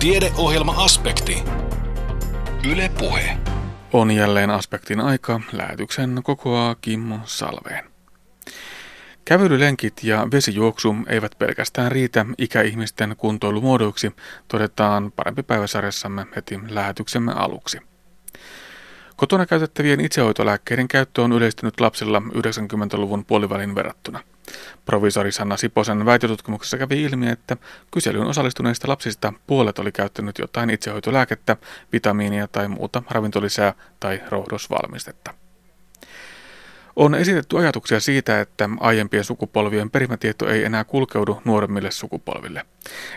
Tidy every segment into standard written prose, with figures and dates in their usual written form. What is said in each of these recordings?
Tiedeohjelma Aspekti. Yle Puhe. On jälleen Aspektin aika. Lähetyksen kokoaa Kimmo Salveen. Kävelylenkit ja vesijuoksu eivät pelkästään riitä ikäihmisten kuntoilumuodoiksi, todetaan Parempi päiväsarjassamme heti lähetyksemme aluksi. Kotona käytettävien itsehoitolääkkeiden käyttö on yleistynyt lapsilla 90-luvun puolivälin verrattuna. Provisori Sanna Siposen väitötutkimuksessa kävi ilmi, että kyselyyn osallistuneista lapsista puolet oli käyttänyt jotain itsehoitolääkettä, vitamiinia tai muuta ravintolisää tai rohdosvalmistetta. On esitetty ajatuksia siitä, että aiempien sukupolvien perimätieto ei enää kulkeudu nuoremmille sukupolville.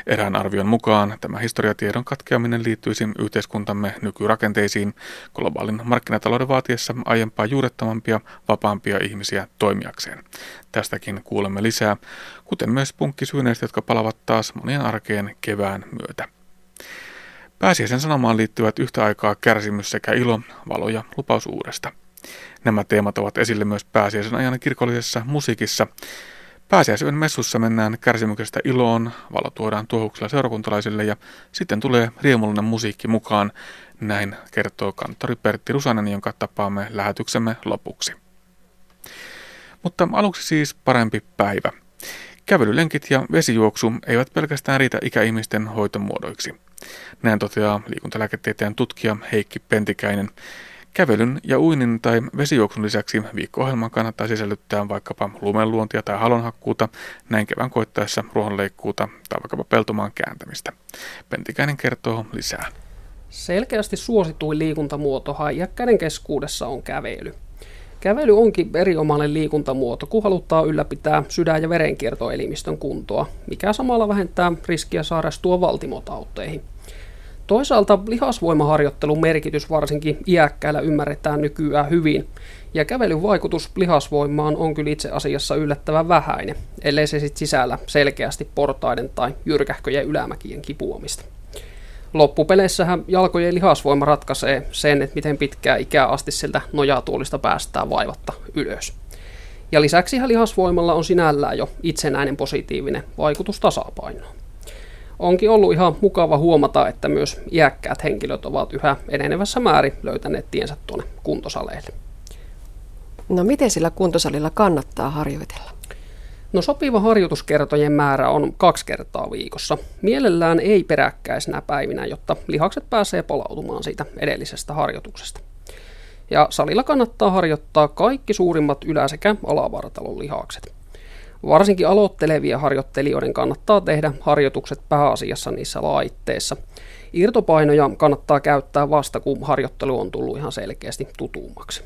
Erään arvion mukaan tämä historiatiedon katkeaminen liittyisi yhteiskuntamme nykyrakenteisiin globaalin markkinatalouden vaatiessa aiempaa juurettavampia, vapaampia ihmisiä toimijakseen. Tästäkin kuulemme lisää, kuten myös punkkisyyneistä, jotka palavat taas monien arkeen kevään myötä. Pääsiäisen sanomaan liittyvät yhtä aikaa kärsimys sekä ilo, valo ja lupaus uudesta. Nämä teemat ovat esille myös pääsiäisen ajan kirkollisessa musiikissa. Pääsiäisyön messussa mennään kärsimyksestä iloon, valo tuodaan tuohuksella seurakuntalaisille ja sitten tulee riemullinen musiikki mukaan. Näin kertoo kanttori Pertti Rusanen, jonka tapaamme lähetyksemme lopuksi. Mutta aluksi siis parempi päivä. Kävelylenkit ja vesijuoksu eivät pelkästään riitä ikäihmisten hoitomuodoiksi. Näin toteaa liikuntalääketieteen tutkija Heikki Pentikäinen. Kävelyn ja uinnin tai vesijuoksun lisäksi viikko-ohjelmaan kannattaa sisällyttää vaikkapa lumenluontia tai halonhakkuuta, näin kevään koittaessa ruohonleikkuuta tai vaikkapa peltomaan kääntämistä. Pentikäinen kertoo lisää. Selkeästi suosituin liikuntamuotohan iäkkäiden keskuudessa on kävely. Kävely onkin erinomainen liikuntamuoto, kun haluttaa ylläpitää sydän- ja verenkiertoelimistön kuntoa, mikä samalla vähentää riskiä sairastua valtimotauteihin. Toisaalta lihasvoimaharjoittelun merkitys varsinkin iäkkäillä ymmärretään nykyään hyvin, ja kävelyn vaikutus lihasvoimaan on kyllä itse asiassa yllättävän vähäinen, ellei se sitten sisällä selkeästi portaiden tai jyrkähköjen ylämäkien kipuamista. Loppupeleissähän jalkojen lihasvoima ratkaisee sen, että miten pitkään ikää asti sieltä nojatuolista päästään vaivatta ylös. Ja lisäksi lihasvoimalla on sinällään jo itsenäinen positiivinen vaikutus tasapainoon. Onkin ollut ihan mukava huomata, että myös iäkkäät henkilöt ovat yhä enenevässä määrin löytäneet tiensä tuonne kuntosaleille. No miten sillä kuntosalilla kannattaa harjoitella? No sopiva harjoituskertojen määrä on 2 kertaa viikossa. Mielellään ei peräkkäisenä päivinä, jotta lihakset pääsee palautumaan siitä edellisestä harjoituksesta. Ja salilla kannattaa harjoittaa kaikki suurimmat ylä- sekä alavartalon lihakset. Varsinkin aloittelevien harjoittelijoiden kannattaa tehdä harjoitukset pääasiassa niissä laitteissa. Irtopainoja kannattaa käyttää vasta, kun harjoittelu on tullut ihan selkeästi tutummaksi.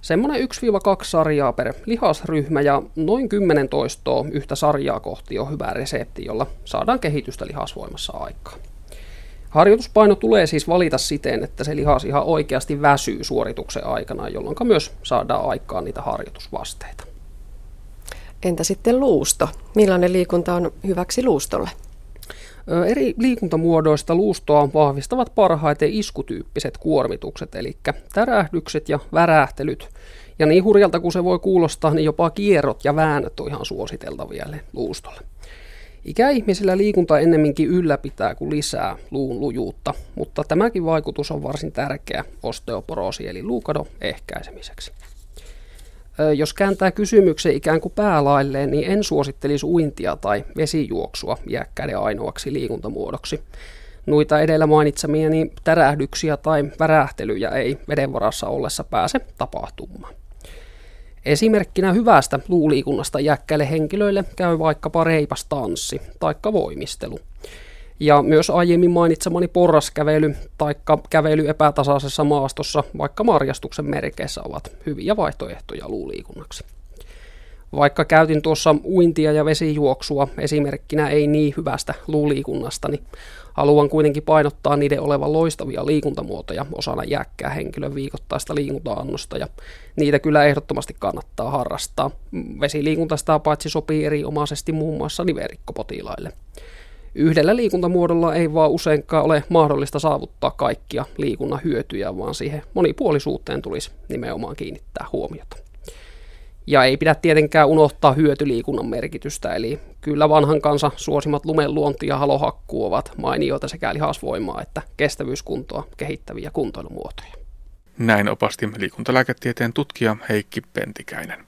Semmoinen 1-2 sarjaa per lihasryhmä ja noin 10 toistoa yhtä sarjaa kohti on hyvä resepti, jolla saadaan kehitystä lihasvoimassa aikaan. Harjoituspaino tulee siis valita siten, että se lihas ihan oikeasti väsyy suorituksen aikana, jolloin myös saadaan aikaan niitä harjoitusvasteita. Entä sitten luusto? Millainen liikunta on hyväksi luustolle? Eri liikuntamuodoista luustoa vahvistavat parhaiten iskutyyppiset kuormitukset, eli tärähdykset ja värähtelyt. Ja niin hurjalta kuin se voi kuulostaa, niin jopa kierrot ja väännöt on ihan suositeltavia luustolle. Ikäihmisillä liikunta ennemminkin ylläpitää kuin lisää luun lujuutta, mutta tämäkin vaikutus on varsin tärkeä osteoporoosi eli luukadon ehkäisemiseksi. Jos kääntää kysymyksen ikään kuin päälailleen, niin en suosittelisi uintia tai vesijuoksua iäkkäiden ainoaksi liikuntamuodoksi. Noita edellä mainitsemiani tärähdyksiä tai värähtelyjä ei veden varassa ollessa pääse tapahtumaan. Esimerkkinä hyvästä luuliikunnasta iäkkäille henkilöille käy vaikkapa reipastanssi tai voimistelu. Ja myös aiemmin mainitsemani porraskävely tai kävely epätasaisessa maastossa, vaikka marjastuksen merkeissä, ovat hyviä vaihtoehtoja luuliikunnaksi. Vaikka käytin tuossa uintia ja vesijuoksua esimerkkinä ei niin hyvästä luuliikunnasta, niin haluan kuitenkin painottaa niiden olevan loistavia liikuntamuotoja osana iäkkään henkilön viikoittaista liikunta-annosta, ja niitä kyllä ehdottomasti kannattaa harrastaa. Vesiliikunta sitä paitsi sopii erinomaisesti muun muassa nivelrikkopotilaille. Yhdellä liikuntamuodolla ei vaan useinkaan ole mahdollista saavuttaa kaikkia liikunnan hyötyjä, vaan siihen monipuolisuuteen tulisi nimenomaan kiinnittää huomiota. Ja ei pidä tietenkään unohtaa hyötyliikunnan merkitystä, eli kyllä vanhan kansan suosimat lumenluonti ja halohakku ovat mainioita sekä lihasvoimaa että kestävyyskuntoa kehittäviä kuntoilumuotoja. Näin opasti liikuntalääketieteen tutkija Heikki Pentikäinen.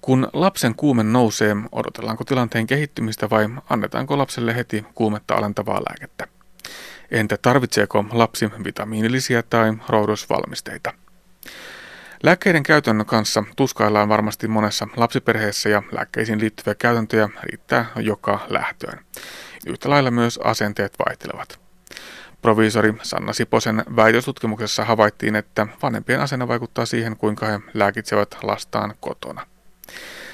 Kun lapsen kuume nousee, odotellaanko tilanteen kehittymistä vai annetaanko lapselle heti kuumetta alentavaa lääkettä? Entä tarvitseeko lapsi vitamiinillisiä tai roudosvalmisteita? Lääkkeiden käytön kanssa tuskaillaan varmasti monessa lapsiperheessä ja lääkkeisiin liittyviä käytäntöjä riittää joka lähtöön. Yhtä lailla myös asenteet vaihtelevat. Proviisori Sanna Siposen väitöstutkimuksessa havaittiin, että vanhempien asenne vaikuttaa siihen, kuinka he lääkitsevät lastaan kotona.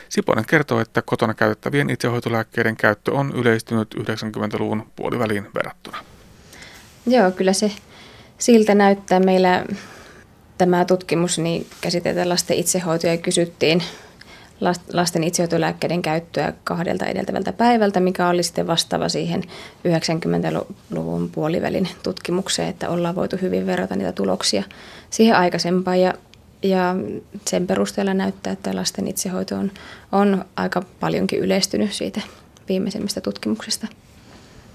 Siponen kertoo, että kotona käytettävien itsehoitolääkkeiden käyttö on yleistynyt 90-luvun puoliväliin verrattuna. Joo, kyllä se siltä näyttää. Meillä tämä tutkimus niin käsitellään lasten itsehoitoja ja kysyttiin lasten itsehoitolääkkeiden käyttöä 2 edeltävältä päivältä, mikä oli sitten vastaava siihen 90-luvun puolivälin tutkimukseen, että ollaan voitu hyvin verrata niitä tuloksia siihen aikaisempaan. Ja sen perusteella näyttää, että lasten itsehoito on aika paljonkin yleistynyt siitä viimeisimmästä tutkimuksesta.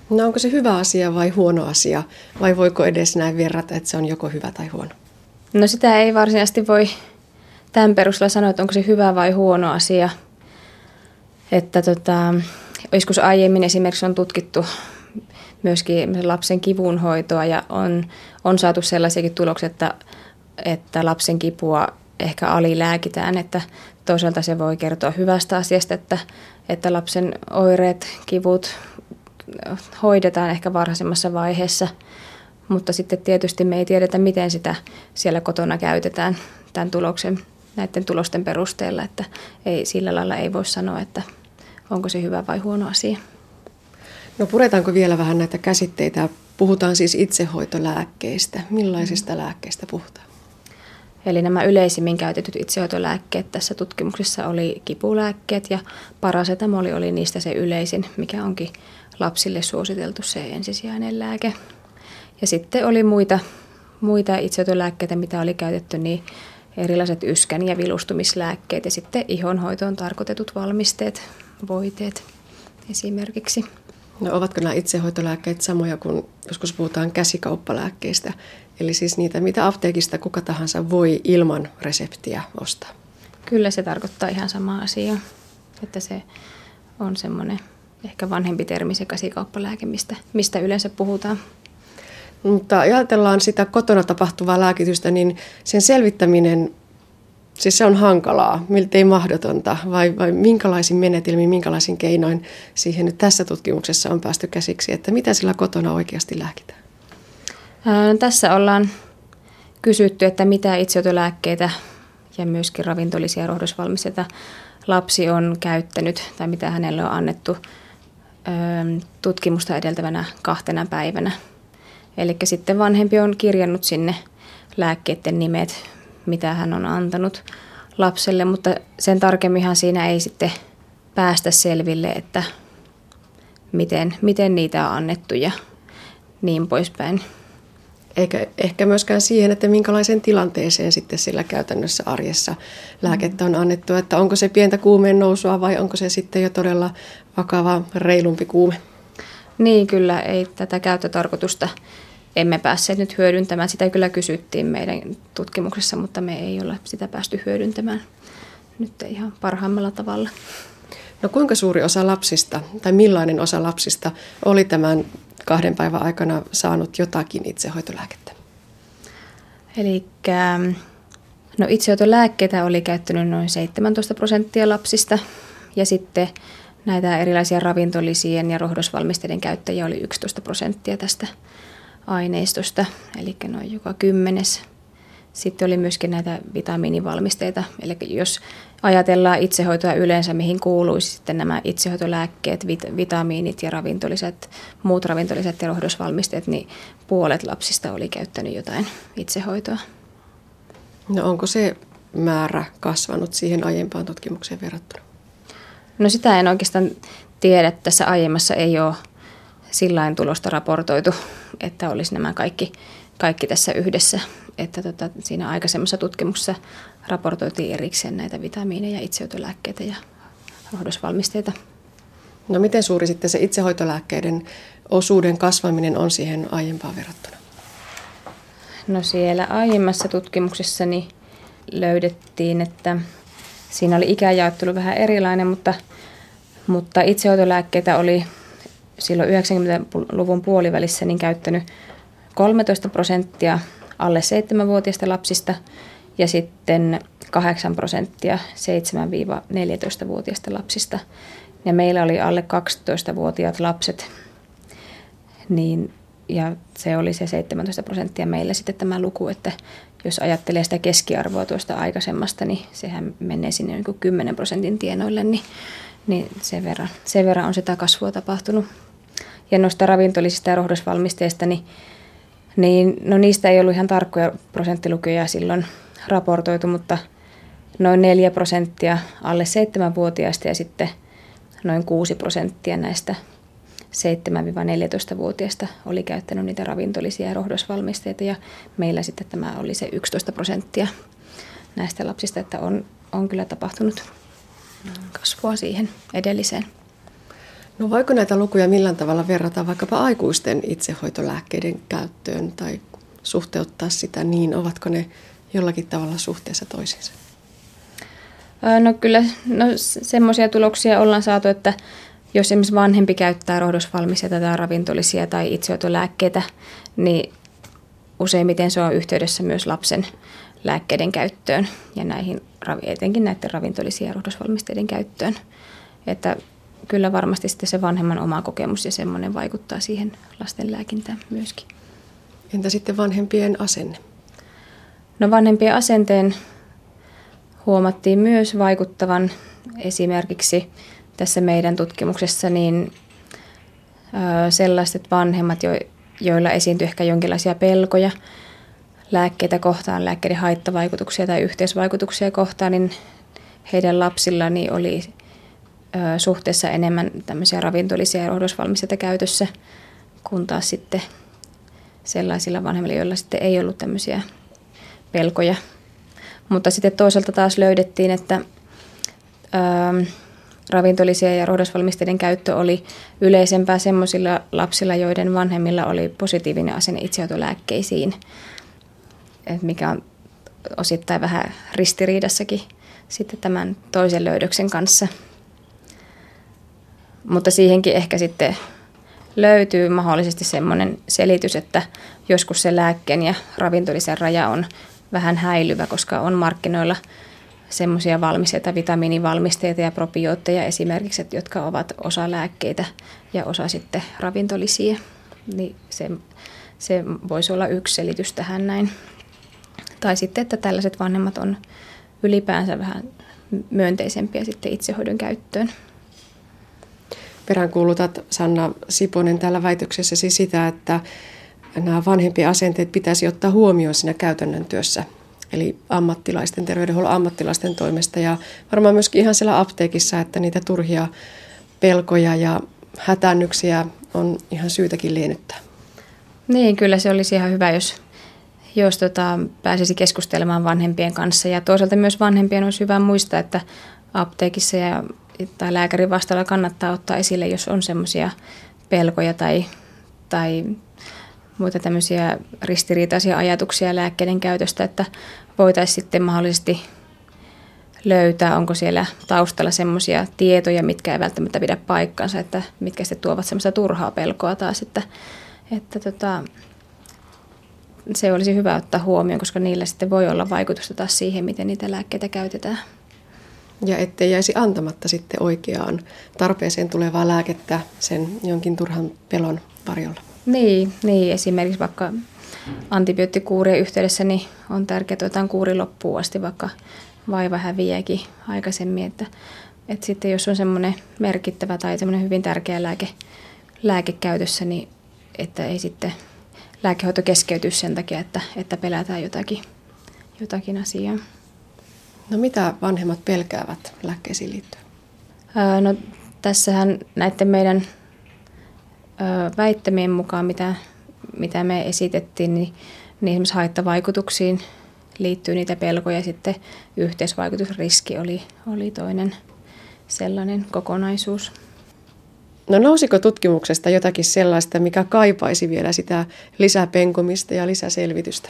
No onko se hyvä asia vai huono asia? Vai voiko edes näin verrata, että se on joko hyvä tai huono? No sitä ei varsinaisesti voi tämän perusteella sanoa, että onko se hyvä vai huono asia. Että joskus aiemmin esimerkiksi on tutkittu myöskin lapsen kivunhoitoa ja on saatu sellaisiakin tuloksia, että lapsen kipua ehkä alilääkitään, että toisaalta se voi kertoa hyvästä asiasta, että lapsen oireet, kivut hoidetaan ehkä varhaisemmassa vaiheessa, mutta sitten tietysti me ei tiedetä, miten sitä siellä kotona käytetään tämän näiden tulosten perusteella, että ei, sillä lailla ei voi sanoa, että onko se hyvä vai huono asia. No puretaanko vielä vähän näitä käsitteitä? Puhutaan siis itsehoitolääkkeistä. Millaisista lääkkeistä puhutaan? Eli nämä yleisimmin käytetyt itsehoitolääkkeet tässä tutkimuksessa oli kipulääkkeet ja parasetamoli oli niistä se yleisin, mikä onkin lapsille suositeltu se ensisijainen lääke. Ja sitten oli muita itsehoitolääkkeitä, mitä oli käytetty, niin erilaiset yskän- ja vilustumislääkkeet ja sitten ihonhoitoon tarkoitetut valmisteet, voiteet esimerkiksi. No ovatko nämä itsehoitolääkkeet samoja kuin joskus puhutaan käsikauppalääkkeistä? Eli siis niitä, mitä apteekista kuka tahansa voi ilman reseptiä ostaa. Kyllä se tarkoittaa ihan samaa asiaa, että se on semmoinen ehkä vanhempi termi se käsikauppalääke, mistä yleensä puhutaan. Mutta ajatellaan sitä kotona tapahtuvaa lääkitystä, niin sen selvittäminen, siis se on hankalaa, miltei mahdotonta, vai minkälaisin menetelmin, minkälaisin keinoin siihen nyt tässä tutkimuksessa on päästy käsiksi, että mitä sillä kotona oikeasti lääkitään? Tässä ollaan kysytty, että mitä itsehoitolääkkeitä ja myöskin ravintolisia rohdosvalmisteita lapsi on käyttänyt tai mitä hänelle on annettu tutkimusta edeltävänä 2 päivänä. Eli sitten vanhempi on kirjannut sinne lääkkeiden nimet, mitä hän on antanut lapselle, mutta sen tarkemminhan siinä ei sitten päästä selville, että miten niitä on annettu ja niin poispäin. Eikä ehkä myöskään siihen, että minkälaiseen tilanteeseen sitten sillä käytännössä arjessa lääkettä on annettu, että onko se pientä kuumeen nousua vai onko se sitten jo todella vakava, reilumpi kuume? Niin kyllä, ei tätä käyttötarkoitusta emme päässeet nyt hyödyntämään. Sitä kyllä kysyttiin meidän tutkimuksessa, mutta me ei ole sitä päästy hyödyntämään nyt ihan parhaimmalla tavalla. No kuinka suuri osa lapsista tai millainen osa lapsista oli tämän 2 päivän aikana saanut jotakin itsehoitolääkettä? Eli no itsehoitolääkkeitä oli käyttänyt noin 17% lapsista ja sitten näitä erilaisia ravintolisien ja rohdosvalmisteiden käyttäjiä oli 11% tästä aineistosta, eli noin joka 10. Sitten oli myöskin näitä vitamiinivalmisteita, eli jos ajatellaan itsehoitoa yleensä, mihin kuuluisi sitten nämä itsehoitolääkkeet, vitamiinit ja muut ravintolisät ja rohdosvalmisteet, niin puolet lapsista oli käyttänyt jotain itsehoitoa. No onko se määrä kasvanut siihen aiempaan tutkimukseen verrattuna? No sitä en oikeastaan tiedä. Tässä aiemmassa ei ole sillain tulosta raportoitu, että olisi nämä kaikki tässä yhdessä että siinä aikaisemmassa tutkimuksessa raportoitiin erikseen näitä vitamiineja, itsehoitolääkkeitä ja rohdosvalmisteita. No miten suuri sitten se itsehoitolääkkeiden osuuden kasvaminen on siihen aiempaan verrattuna? No siellä aiemmassa tutkimuksessa löydettiin, että siinä oli ikäjaottelu vähän erilainen, mutta itsehoitolääkkeitä oli silloin 90-luvun puolivälissä käyttänyt 13% alle 7-vuotiaista lapsista ja sitten 8% 7-14-vuotiaista lapsista. Ja meillä oli alle 12-vuotiaat lapset, ja se oli se 17% meillä sitten tämä luku, että jos ajattelee sitä keskiarvoa tuosta aikaisemmasta, niin sehän menee sinne niin kuin 10% tienoille, niin sen verran on sitä kasvua tapahtunut. Ja noista ravintolisista ja rohdosvalmisteista, niistä ei ollut ihan tarkkoja prosenttilukuja silloin raportoitu, mutta noin 4% alle 7-vuotiaista ja sitten noin 6% näistä 7-14-vuotiaista oli käyttänyt niitä ravintolisia ja rohdosvalmisteita, ja meillä sitten tämä oli se 11% näistä lapsista, että on kyllä tapahtunut kasvua siihen edelliseen. No voiko näitä lukuja millään tavalla verrata vaikkapa aikuisten itsehoitolääkkeiden käyttöön tai suhteuttaa sitä niin, ovatko ne jollakin tavalla suhteessa toisiinsa? No kyllä, semmoisia tuloksia ollaan saatu, että jos esimerkiksi vanhempi käyttää rohdosvalmisteita tai ravintolisia tai itsehoitolääkkeitä, niin useimmiten se on yhteydessä myös lapsen lääkkeiden käyttöön ja näihin, etenkin näiden ravintolisia ja rohdosvalmisteiden käyttöön. Että kyllä varmasti sitten se vanhemman oma kokemus ja semmoinen vaikuttaa siihen lasten lääkintään myöskin. Entä sitten vanhempien asenne? No vanhempien asenteen huomattiin myös vaikuttavan esimerkiksi tässä meidän tutkimuksessa sellaiset vanhemmat, joilla esiintyy ehkä jonkinlaisia pelkoja lääkkeitä kohtaan, lääkkeiden haittavaikutuksia tai yhteisvaikutuksia kohtaan, niin heidän lapsillaan oli suhteessa enemmän tämmöisiä ravintolisia ja rohdosvalmisteita käytössä, kun taas sitten sellaisilla vanhemmilla, joilla sitten ei ollut tämmöisiä pelkoja. Mutta sitten toisaalta taas löydettiin, että ravintolisia ja rohdosvalmisteiden käyttö oli yleisempää semmoisilla lapsilla, joiden vanhemmilla oli positiivinen asenne itsehoitolääkkeisiin, mikä on osittain vähän ristiriidassakin sitten tämän toisen löydöksen kanssa. Mutta siihenkin ehkä sitten löytyy mahdollisesti semmoinen selitys, että joskus se lääkkeen ja ravintolisen raja on vähän häilyvä, koska on markkinoilla semmoisia valmisteita, vitamiinivalmisteita ja probiootteja esimerkiksi, jotka ovat osa lääkkeitä ja osa sitten ravintolisia. Niin se voisi olla yksi selitys tähän näin. Tai sitten, että tällaiset vanhemmat on ylipäänsä vähän myönteisempiä sitten itsehoidon käyttöön. Peräänkuulutat, Sanna Siponen, täällä väitöksessäsi sitä, että nämä vanhempien asenteet pitäisi ottaa huomioon siinä käytännön työssä, eli ammattilaisten, terveydenhuollon ammattilaisten toimesta ja varmaan myöskin ihan siellä apteekissa, että niitä turhia pelkoja ja hätännyksiä on ihan syytäkin liennyttää. Niin, kyllä se olisi ihan hyvä, jos pääsisi keskustelemaan vanhempien kanssa, ja toisaalta myös vanhempien olisi hyvä muistaa, että apteekissa tai lääkärin vastaalla kannattaa ottaa esille, jos on semmoisia pelkoja tai muita tämmöisiä ristiriitaisia ajatuksia lääkkeiden käytöstä, että voitaisiin sitten mahdollisesti löytää, onko siellä taustalla semmoisia tietoja, mitkä ei välttämättä pidä paikkansa, että mitkä sitten tuovat semmoista turhaa pelkoa taas, että se olisi hyvä ottaa huomioon, koska niillä sitten voi olla vaikutusta taas siihen, miten niitä lääkkeitä käytetään. Ja ettei jäisi antamatta sitten oikeaan tarpeeseen tulevaa lääkettä sen jonkin turhan pelon varjolla. Niin, esimerkiksi vaikka antibioottikuurien yhteydessä niin on tärkeää, että otetaan kuuri loppuun asti, vaikka vaiva häviääkin aikaisemmin. Että sitten jos on semmoinen merkittävä tai semmoinen hyvin tärkeä lääke käytössä, niin että ei sitten lääkehoito keskeytyy sen takia, että pelätään jotakin asiaa. No mitä vanhemmat pelkäävät lääkkeisiin liittyen? No tässähän näiden meidän väittämien mukaan, mitä mitä me esitettiin, niin esimerkiksi haittavaikutuksiin liittyy niitä pelkoja. Sitten yhteisvaikutusriski oli toinen sellainen kokonaisuus. No nousiko tutkimuksesta jotakin sellaista, mikä kaipaisi vielä sitä lisäpenkomista ja lisäselvitystä?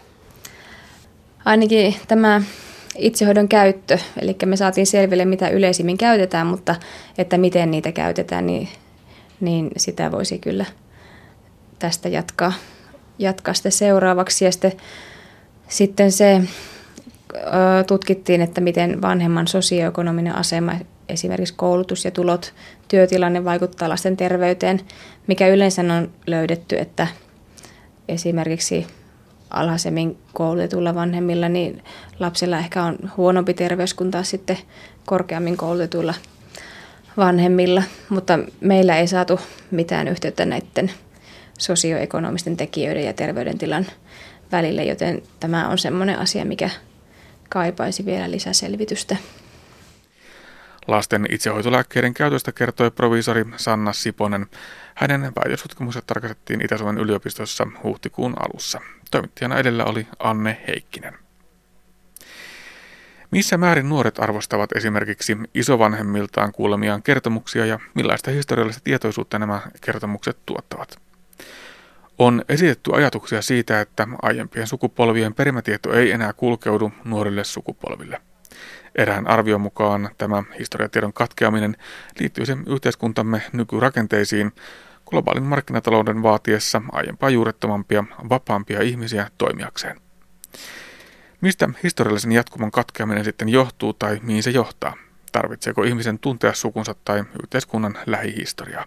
Ainakin tämä itsehoidon käyttö, eli me saatiin selville, mitä yleisimmin käytetään, mutta että miten niitä käytetään, niin sitä voisi kyllä tästä jatkaa sitten seuraavaksi. Ja sitten se tutkittiin, että miten vanhemman sosioekonominen asema, esimerkiksi koulutus ja tulot, työtilanne vaikuttaa lasten terveyteen, mikä yleensä on löydetty, että esimerkiksi alhaisemmin koulutetulla vanhemmilla, niin lapsilla ehkä on huonompi terveys kuin taas sitten korkeammin koulutetulla vanhemmilla, mutta meillä ei saatu mitään yhteyttä näiden sosioekonomisten tekijöiden ja terveydentilan välille, joten tämä on semmoinen asia, mikä kaipaisi vielä lisäselvitystä. Lasten itsehoitolääkkeiden käytöstä kertoi proviisori Sanna Siponen. Hänen väitöstutkimukset tarkastettiin Itä-Suomen yliopistossa huhtikuun alussa. Toimittajana edellä oli Anne Heikkinen. Missä määrin nuoret arvostavat esimerkiksi isovanhemmiltaan kuulemiaan kertomuksia ja millaista historiallista tietoisuutta nämä kertomukset tuottavat? On esitetty ajatuksia siitä, että aiempien sukupolvien perimätieto ei enää kulkeudu nuorille sukupolville. Erään arvion mukaan tämä historiatiedon katkeaminen liittyy sen yhteiskuntamme nykyrakenteisiin globaalin markkinatalouden vaatiessa aiempaa juurettomampia, vapaampia ihmisiä toimijakseen. Mistä historiallisen jatkumon katkeaminen sitten johtuu tai mihin se johtaa? Tarvitseeko ihmisen tuntea sukunsa tai yhteiskunnan lähihistoriaa?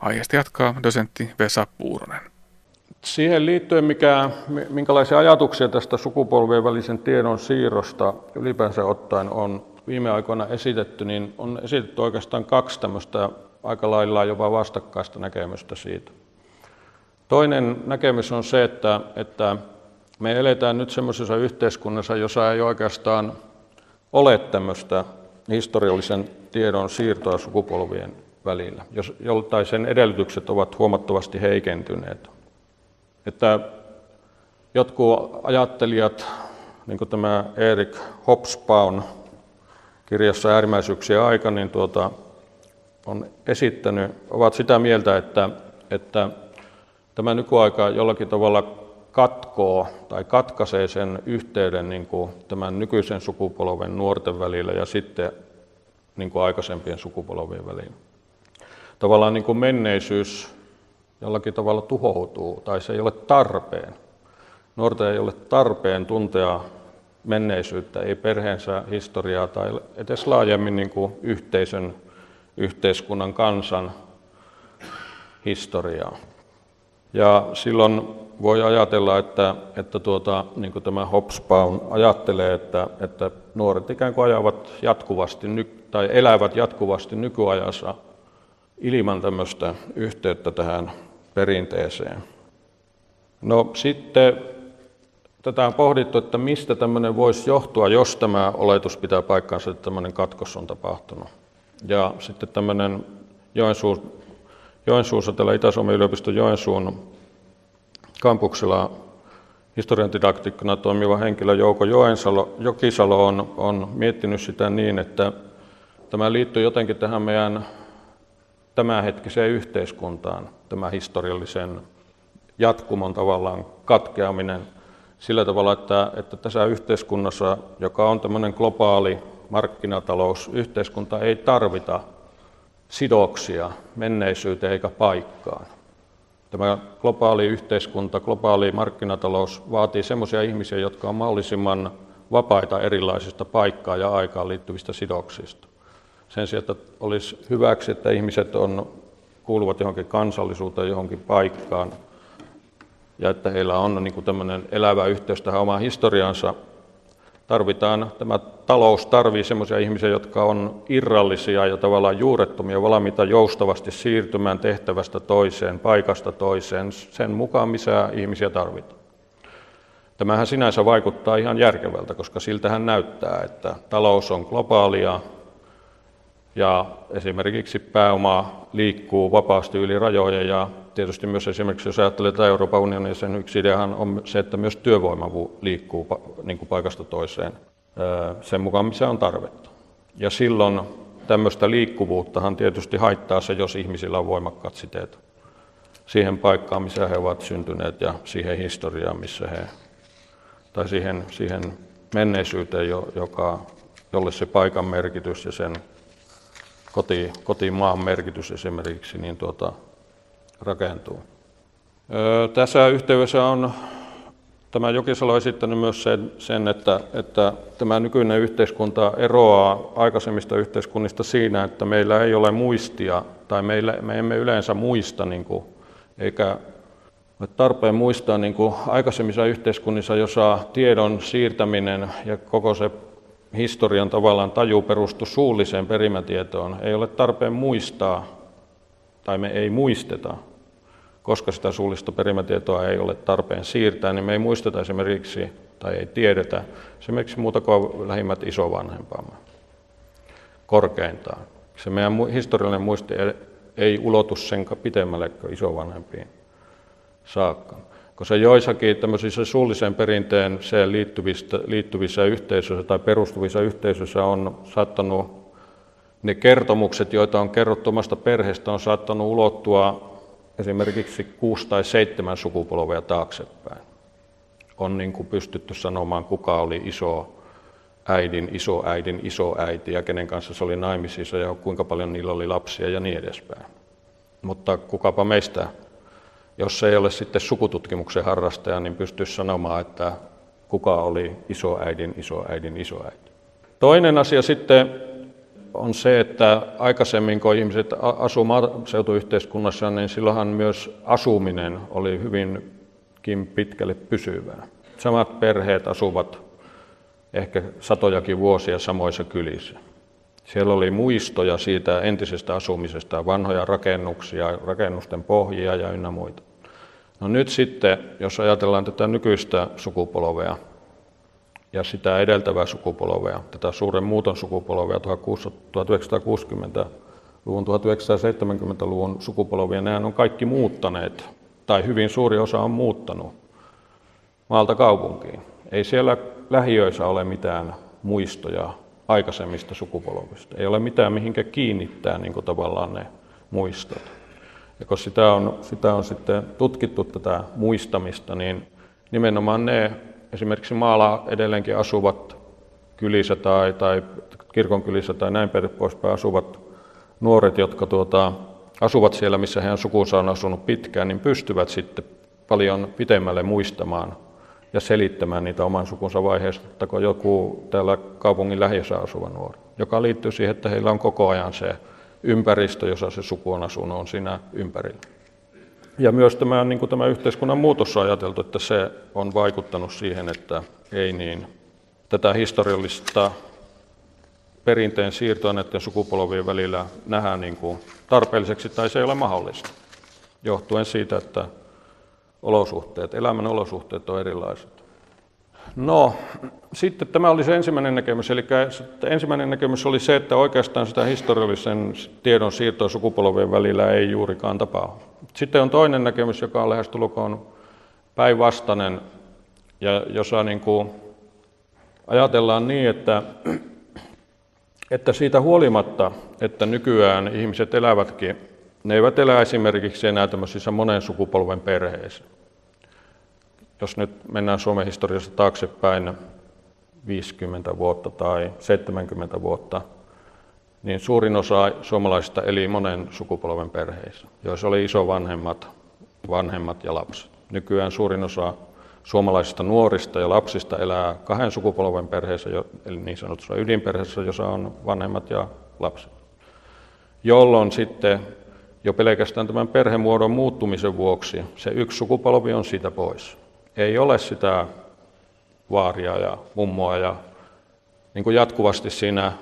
Aiheesta jatkaa dosentti Vesa Puuronen. Siihen liittyen, minkälaisia ajatuksia tästä sukupolvien välisen tiedon siirrosta ylipäänsä ottaen on viime aikoina esitetty, niin on esitetty oikeastaan kaksi tämmöistä aika lailla jopa vastakkaista näkemystä siitä. Toinen näkemys on se, että me eletään nyt semmoisessa yhteiskunnassa, jossa ei oikeastaan ole tämmöistä historiallisen tiedon siirtoa sukupolvien välillä, joltain sen edellytykset ovat huomattavasti heikentyneet. Että jotkut ajattelijat, niin kuin tämä Eric Hobsbawm kirjassa Äärimmäisyyksien aika, niin on esittänyt, ovat sitä mieltä, että tämä nykyaika jollakin tavalla katkoo tai katkaisee sen yhteyden niin kuin tämän nykyisen sukupolven nuorten välillä ja sitten niin kuin aikaisempien sukupolvien välillä. Tavallaan niin kuin menneisyys jollakin tavalla tuhoutuu, tai se ei ole tarpeen. Nuorten ei ole tarpeen tuntea menneisyyttä, ei perheensä historiaa tai edes laajemmin niin kuin yhteisön, yhteiskunnan, kansan historiaa. Ja silloin voi ajatella, että niin kuin tämä Hobsbawm ajattelee, että nuoret ikään kuin ajavat jatkuvasti tai elävät jatkuvasti nykyajassa ilman tämmöistä yhteyttä tähän perinteeseen. No sitten tätä on pohdittu, että mistä tämmöinen voisi johtua, jos tämä oletus pitää paikkansa, että tämmöinen katkos on tapahtunut. Ja sitten tämmöinen Joensuussa, täällä Itä-Suomen yliopiston Joensuun kampuksella historiandidaktikkona toimiva henkilö Jouko Jokisalo on miettinyt sitä niin, että tämä liittyy jotenkin tähän meidän tämänhetkiseen yhteiskuntaan, tämä historiallisen jatkumon tavallaan katkeaminen sillä tavalla, että tässä yhteiskunnassa, joka on tämmöinen globaali markkinatalousyhteiskunta, ei tarvita sidoksia menneisyyteen eikä paikkaan. Tämä globaali yhteiskunta, globaali markkinatalous vaatii semmoisia ihmisiä, jotka on mahdollisimman vapaita erilaisista paikkaan ja aikaan liittyvistä sidoksista. Sen sijaan, että olisi hyväksi, että ihmiset kuuluvat johonkin kansallisuuteen, johonkin paikkaan, ja että heillä on niin kuin tämmöinen elävä yhteys tähän omaan historiaansa. Tämä talous tarvitsee semmoisia ihmisiä, jotka on irrallisia ja tavallaan juurettomia, valmiita joustavasti siirtymään tehtävästä toiseen, paikasta toiseen, sen mukaan, missä ihmisiä tarvitaan. Tämähän sinänsä vaikuttaa ihan järkevältä, koska siltähän näyttää, että talous on globaalia, ja esimerkiksi pääoma liikkuu vapaasti yli rajojen ja tietysti myös esimerkiksi, jos ajattelee tätä Euroopan unionia, sen yksi ideahan on se, että myös työvoima liikkuu niin kuin paikasta toiseen sen mukaan, missä on tarvetta. Ja silloin tämmöistä liikkuvuuttahan tietysti haittaa se, jos ihmisillä on voimakkaat siteet siihen paikkaan, missä he ovat syntyneet ja siihen historiaan, missä he, tai siihen menneisyyteen, jolle se paikan merkitys ja sen kotimaan merkitys esimerkiksi niin rakentuu. Tässä yhteydessä on tämä Jokisalo esittänyt myös sen, että tämä nykyinen yhteiskunta eroaa aikaisemmista yhteiskunnista siinä, että meillä ei ole muistia, tai me emme yleensä muista, eikä tarpeen muistaa aikaisemmissa yhteiskunnissa, jossa tiedon siirtäminen ja koko se historian tavallaan taju perustui suulliseen perimätietoon. Ei ole tarpeen muistaa, tai me ei muisteta, koska sitä suullista perimätietoa ei ole tarpeen siirtää, niin me ei muisteta esimerkiksi, tai ei tiedetä, esimerkiksi muuta kuin lähimmät isovanhempamme korkeintaan. Se meidän historiallinen muisti ei ulotu sen pitemmälle kuin isovanhempiin saakka. Koska joissakin tämmöisissä suulliseen perinteeseen liittyvissä yhteisöissä tai perustuvissa yhteisöissä on saattanut ne kertomukset, joita on kerrottu omasta perheestä, on saattanut ulottua esimerkiksi 6 tai 7 sukupolvea taaksepäin. On niin kuin pystytty sanomaan, kuka oli isoäidin isoäiti ja kenen kanssa se oli naimisissa ja kuinka paljon niillä oli lapsia ja niin edespäin. Mutta kukapa meistä, jos ei ole sitten sukututkimuksen harrastaja, niin pystyisi sanomaan, että kuka oli isoäidin isoäiti. Toinen asia sitten on se, että aikaisemmin kun ihmiset asuivat maaseutuyhteiskunnassa, niin silloinhan myös asuminen oli hyvinkin pitkälle pysyvää. Samat perheet asuvat ehkä satojakin vuosia samoissa kylissä. Siellä oli muistoja siitä entisestä asumisesta, vanhoja rakennuksia, rakennusten pohjia ja ynnä muita. No nyt sitten, jos ajatellaan tätä nykyistä sukupolvea ja sitä edeltävää sukupolvea, tätä suuren muuton sukupolvea 1960-luvun, 1970-luvun sukupolvia, nämä on kaikki muuttaneet, tai hyvin suuri osa on muuttanut maalta kaupunkiin. Ei siellä lähiöissä ole mitään muistoja aikaisemmista sukupolvista. Ei ole mitään mihinkä kiinnittää niin kuin tavallaan ne muistot. Ja kun sitä on sitten tutkittu tätä muistamista, niin nimenomaan ne esimerkiksi maalla edelleenkin asuvat kylissä tai kirkonkylissä tai näin poispäin asuvat nuoret, jotka asuvat siellä, missä heidän sukunsa on asunut pitkään, niin pystyvät sitten paljon pitemmälle muistamaan ja selittämään niitä oman sukunsa vaiheesta kuin joku täällä kaupungin lähiössä asuva nuori, joka liittyy siihen, että heillä on koko ajan se ympäristö, jossa se suku on asunut, on siinä ympärillä. Ja myös tämä, niin kuin tämä yhteiskunnan muutos on ajateltu, että se on vaikuttanut siihen, että ei niin tätä historiallista perinteen siirtoa näiden sukupolvien välillä nähdään niin kuin tarpeelliseksi, tai se ei ole mahdollista, johtuen siitä, että elämän olosuhteet on erilaiset. No, sitten tämä oli se ensimmäinen näkemys. Eli ensimmäinen näkemys oli se, että oikeastaan sitä historiallisen tiedon siirtoa sukupolvien välillä ei juurikaan tapahdu. Sitten on toinen näkemys, joka on lähestulkoon päinvastainen, ja jossa niin kuin ajatellaan niin, että siitä huolimatta, että nykyään ihmiset elävätkin, ne eivät elä esimerkiksi enää tämmöisissä monen sukupolven perheissä. Jos nyt mennään Suomen historiassa taaksepäin 50 vuotta tai 70 vuotta, niin suurin osa suomalaisista eli monen sukupolven perheissä, joissa oli isovanhemmat, vanhemmat ja lapset. Nykyään suurin osa suomalaisista nuorista ja lapsista elää 2 sukupolven perheissä, eli niin sanotussa ydinperheessä, jossa on vanhemmat ja lapset, jolloin sitten jo pelkästään tämän perhemuodon muuttumisen vuoksi se yksi sukupolvi on siitä pois. Ei ole sitä vaaria ja mummoa ja niin kuin jatkuvasti siinä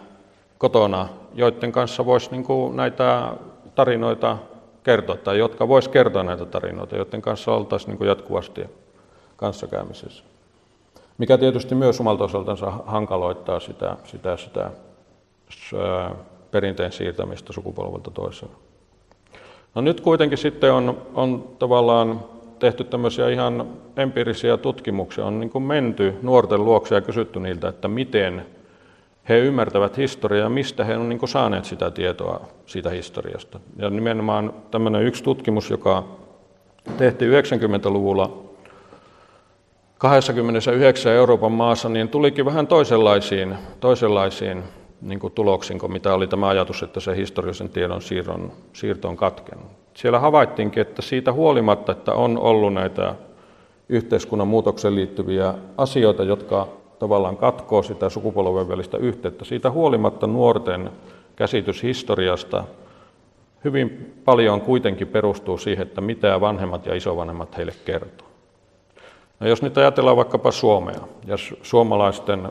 kotona, joiden kanssa voisi niin kuin näitä tarinoita kertoa, tai jotka voisi kertoa näitä tarinoita, joiden kanssa oltaisiin niin kuin jatkuvasti kanssakäymisessä. Mikä tietysti myös omalta osaltansa hankaloittaa sitä perinteen siirtämistä sukupolvelta toiselle. No nyt kuitenkin sitten on tavallaan tehty tämmöisiä ihan empiirisiä tutkimuksia, on niin kuin menty nuorten luokse ja kysytty niiltä, että miten he ymmärtävät historiaa ja mistä he on niin kuin saaneet sitä tietoa siitä historiasta. Ja nimenomaan tämmöinen yksi tutkimus, joka tehtiin 90-luvulla 29 Euroopan maassa, niin tulikin vähän toisenlaisiin niin kuin tuloksiin kuin mitä oli tämä ajatus, että se historiallisen tiedon siirto on katkenut. Siellä havaittiinkin, että siitä huolimatta, että on ollut näitä yhteiskunnan muutokseen liittyviä asioita, jotka tavallaan katkoo sitä sukupolven välistä yhteyttä, siitä huolimatta nuorten käsitys historiasta hyvin paljon kuitenkin perustuu siihen, että mitä vanhemmat ja isovanhemmat heille kertoo. No jos nyt ajatellaan vaikkapa Suomea ja suomalaisten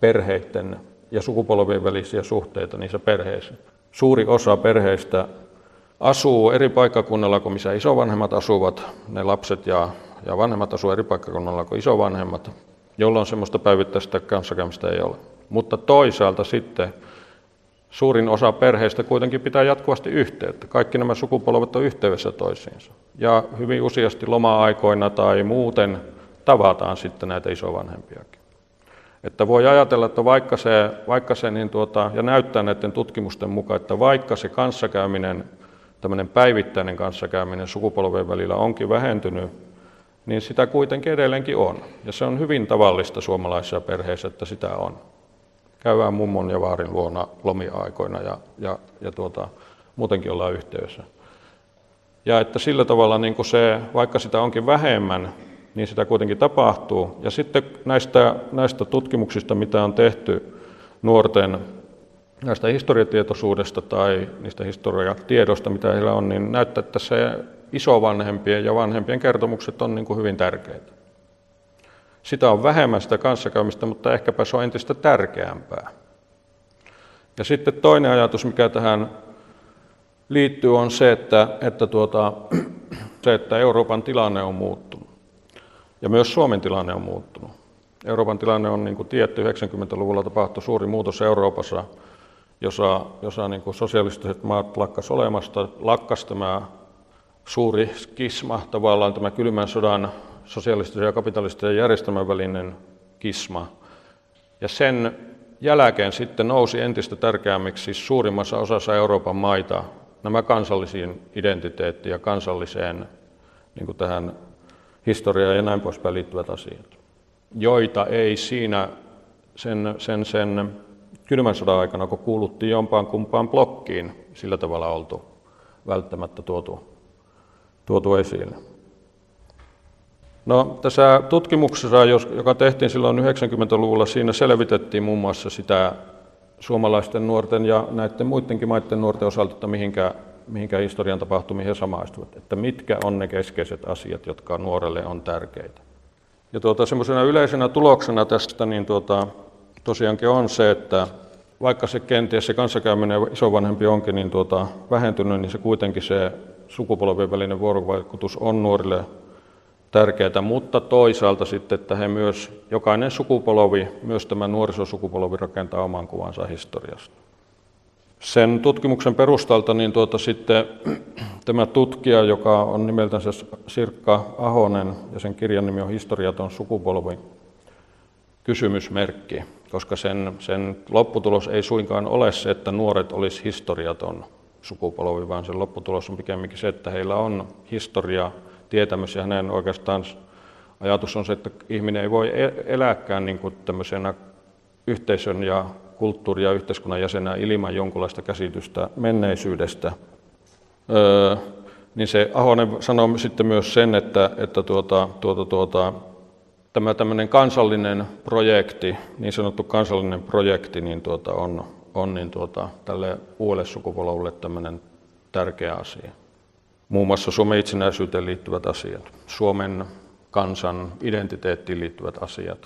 perheiden ja sukupolvien välisiä suhteita niissä perheissä. Suuri osa perheistä asuu eri paikkakunnalla kuin missä isovanhemmat asuvat. Ne lapset ja vanhemmat asuu eri paikkakunnalla kuin isovanhemmat, jolloin semmoista päivittäistä kanssakäymistä ei ole. Mutta toisaalta sitten suurin osa perheistä kuitenkin pitää jatkuvasti yhteyttä. Kaikki nämä sukupolvet on yhteydessä toisiinsa. Ja hyvin useasti loma-aikoina tai muuten tavataan sitten näitä isovanhempiakin. Että voi ajatella, että vaikka se ja näyttää näiden tutkimusten mukaan, että vaikka se kanssakäyminen, tämmöinen päivittäinen kanssakäyminen sukupolven välillä onkin vähentynyt, niin sitä kuitenkin edelleenkin on. Ja se on hyvin tavallista suomalaisissa perheissä, että sitä on. Käydään mummon ja vaarin luona lomia-aikoina ja muutenkin ollaan yhteydessä. Ja että sillä tavalla, niin kuin se, vaikka sitä onkin vähemmän, niin sitä kuitenkin tapahtuu. Ja sitten näistä tutkimuksista, mitä on tehty nuorten näistä historiatietoisuudesta tai niistä historiatiedosta, mitä heillä on, niin näyttää, että se isovanhempien ja vanhempien kertomukset on niin kuin hyvin tärkeitä. Sitä on vähemmän sitä kanssakäymistä, mutta ehkäpä se on entistä tärkeämpää. Ja sitten toinen ajatus, mikä tähän liittyy, on se, että Euroopan tilanne on muuttunut. Ja myös Suomen tilanne on muuttunut. Euroopan tilanne on, niin kuin tiedätte, 90-luvulla tapahtui suuri muutos Euroopassa, jossa niin kuin sosialistiset maat lakkasivat olemasta, lakkasi tämä suuri skisma, tavallaan tämä kylmän sodan sosialistisen ja kapitalistisen järjestelmän välinen kisma. Ja sen jälkeen sitten nousi entistä tärkeämmiksi siis suurimmassa osassa Euroopan maita nämä kansallisiin identiteettiin ja kansalliseen niin kuin tähän historiaan ja näin poispäin liittyvät asiat, joita ei siinä sen kylmän sodan aikana, kun kuuluttiin jompaan kumpaan blokkiin, sillä tavalla oltu välttämättä tuotu esille. No, tässä tutkimuksessa, joka tehtiin silloin 90-luvulla, siinä selvitettiin muun muassa sitä suomalaisten nuorten ja näiden muidenkin maiden nuorten osalta, että mihinkä historian tapahtumiin he samaistuvat, että mitkä on ne keskeiset asiat, jotka nuorelle on tärkeitä. Ja semmoisena yleisenä tuloksena tästä niin tosiaankin on se, että vaikka se kenties se kanssakäyminen isovanhempi onkin niin vähentynyt, niin se kuitenkin se sukupolvien välinen vuorovaikutus on nuorille tärkeää, mutta toisaalta sitten, että he myös, jokainen sukupolvi, myös tämä nuorisosukupolvi rakentaa oman kuvansa historiasta. Sen tutkimuksen perustalta niin sitten tämä tutkija, joka on nimeltänsä Sirkka Ahonen, ja sen kirjan nimi on Historiaton sukupolvi, kysymysmerkki, koska sen lopputulos ei suinkaan ole se, että nuoret olisi historiaton sukupolvi, vaan sen lopputulos on pikemminkin se, että heillä on historia, tietämys, ja hänen oikeastaan ajatus on se, että ihminen ei voi elääkään niin kuin tämmöisenä yhteisön ja kulttuuri- ja yhteiskunnan jäsenä ilman jonkunlaista käsitystä menneisyydestä. Niin se Ahonen sanoo sitten myös sen, että tämä tämmöinen kansallinen projekti, niin sanottu kansallinen projekti, niin on tälle uudelle sukupolvelle tämmöinen tärkeä asia. Muun muassa Suomen itsenäisyyteen liittyvät asiat, Suomen kansan identiteettiin liittyvät asiat.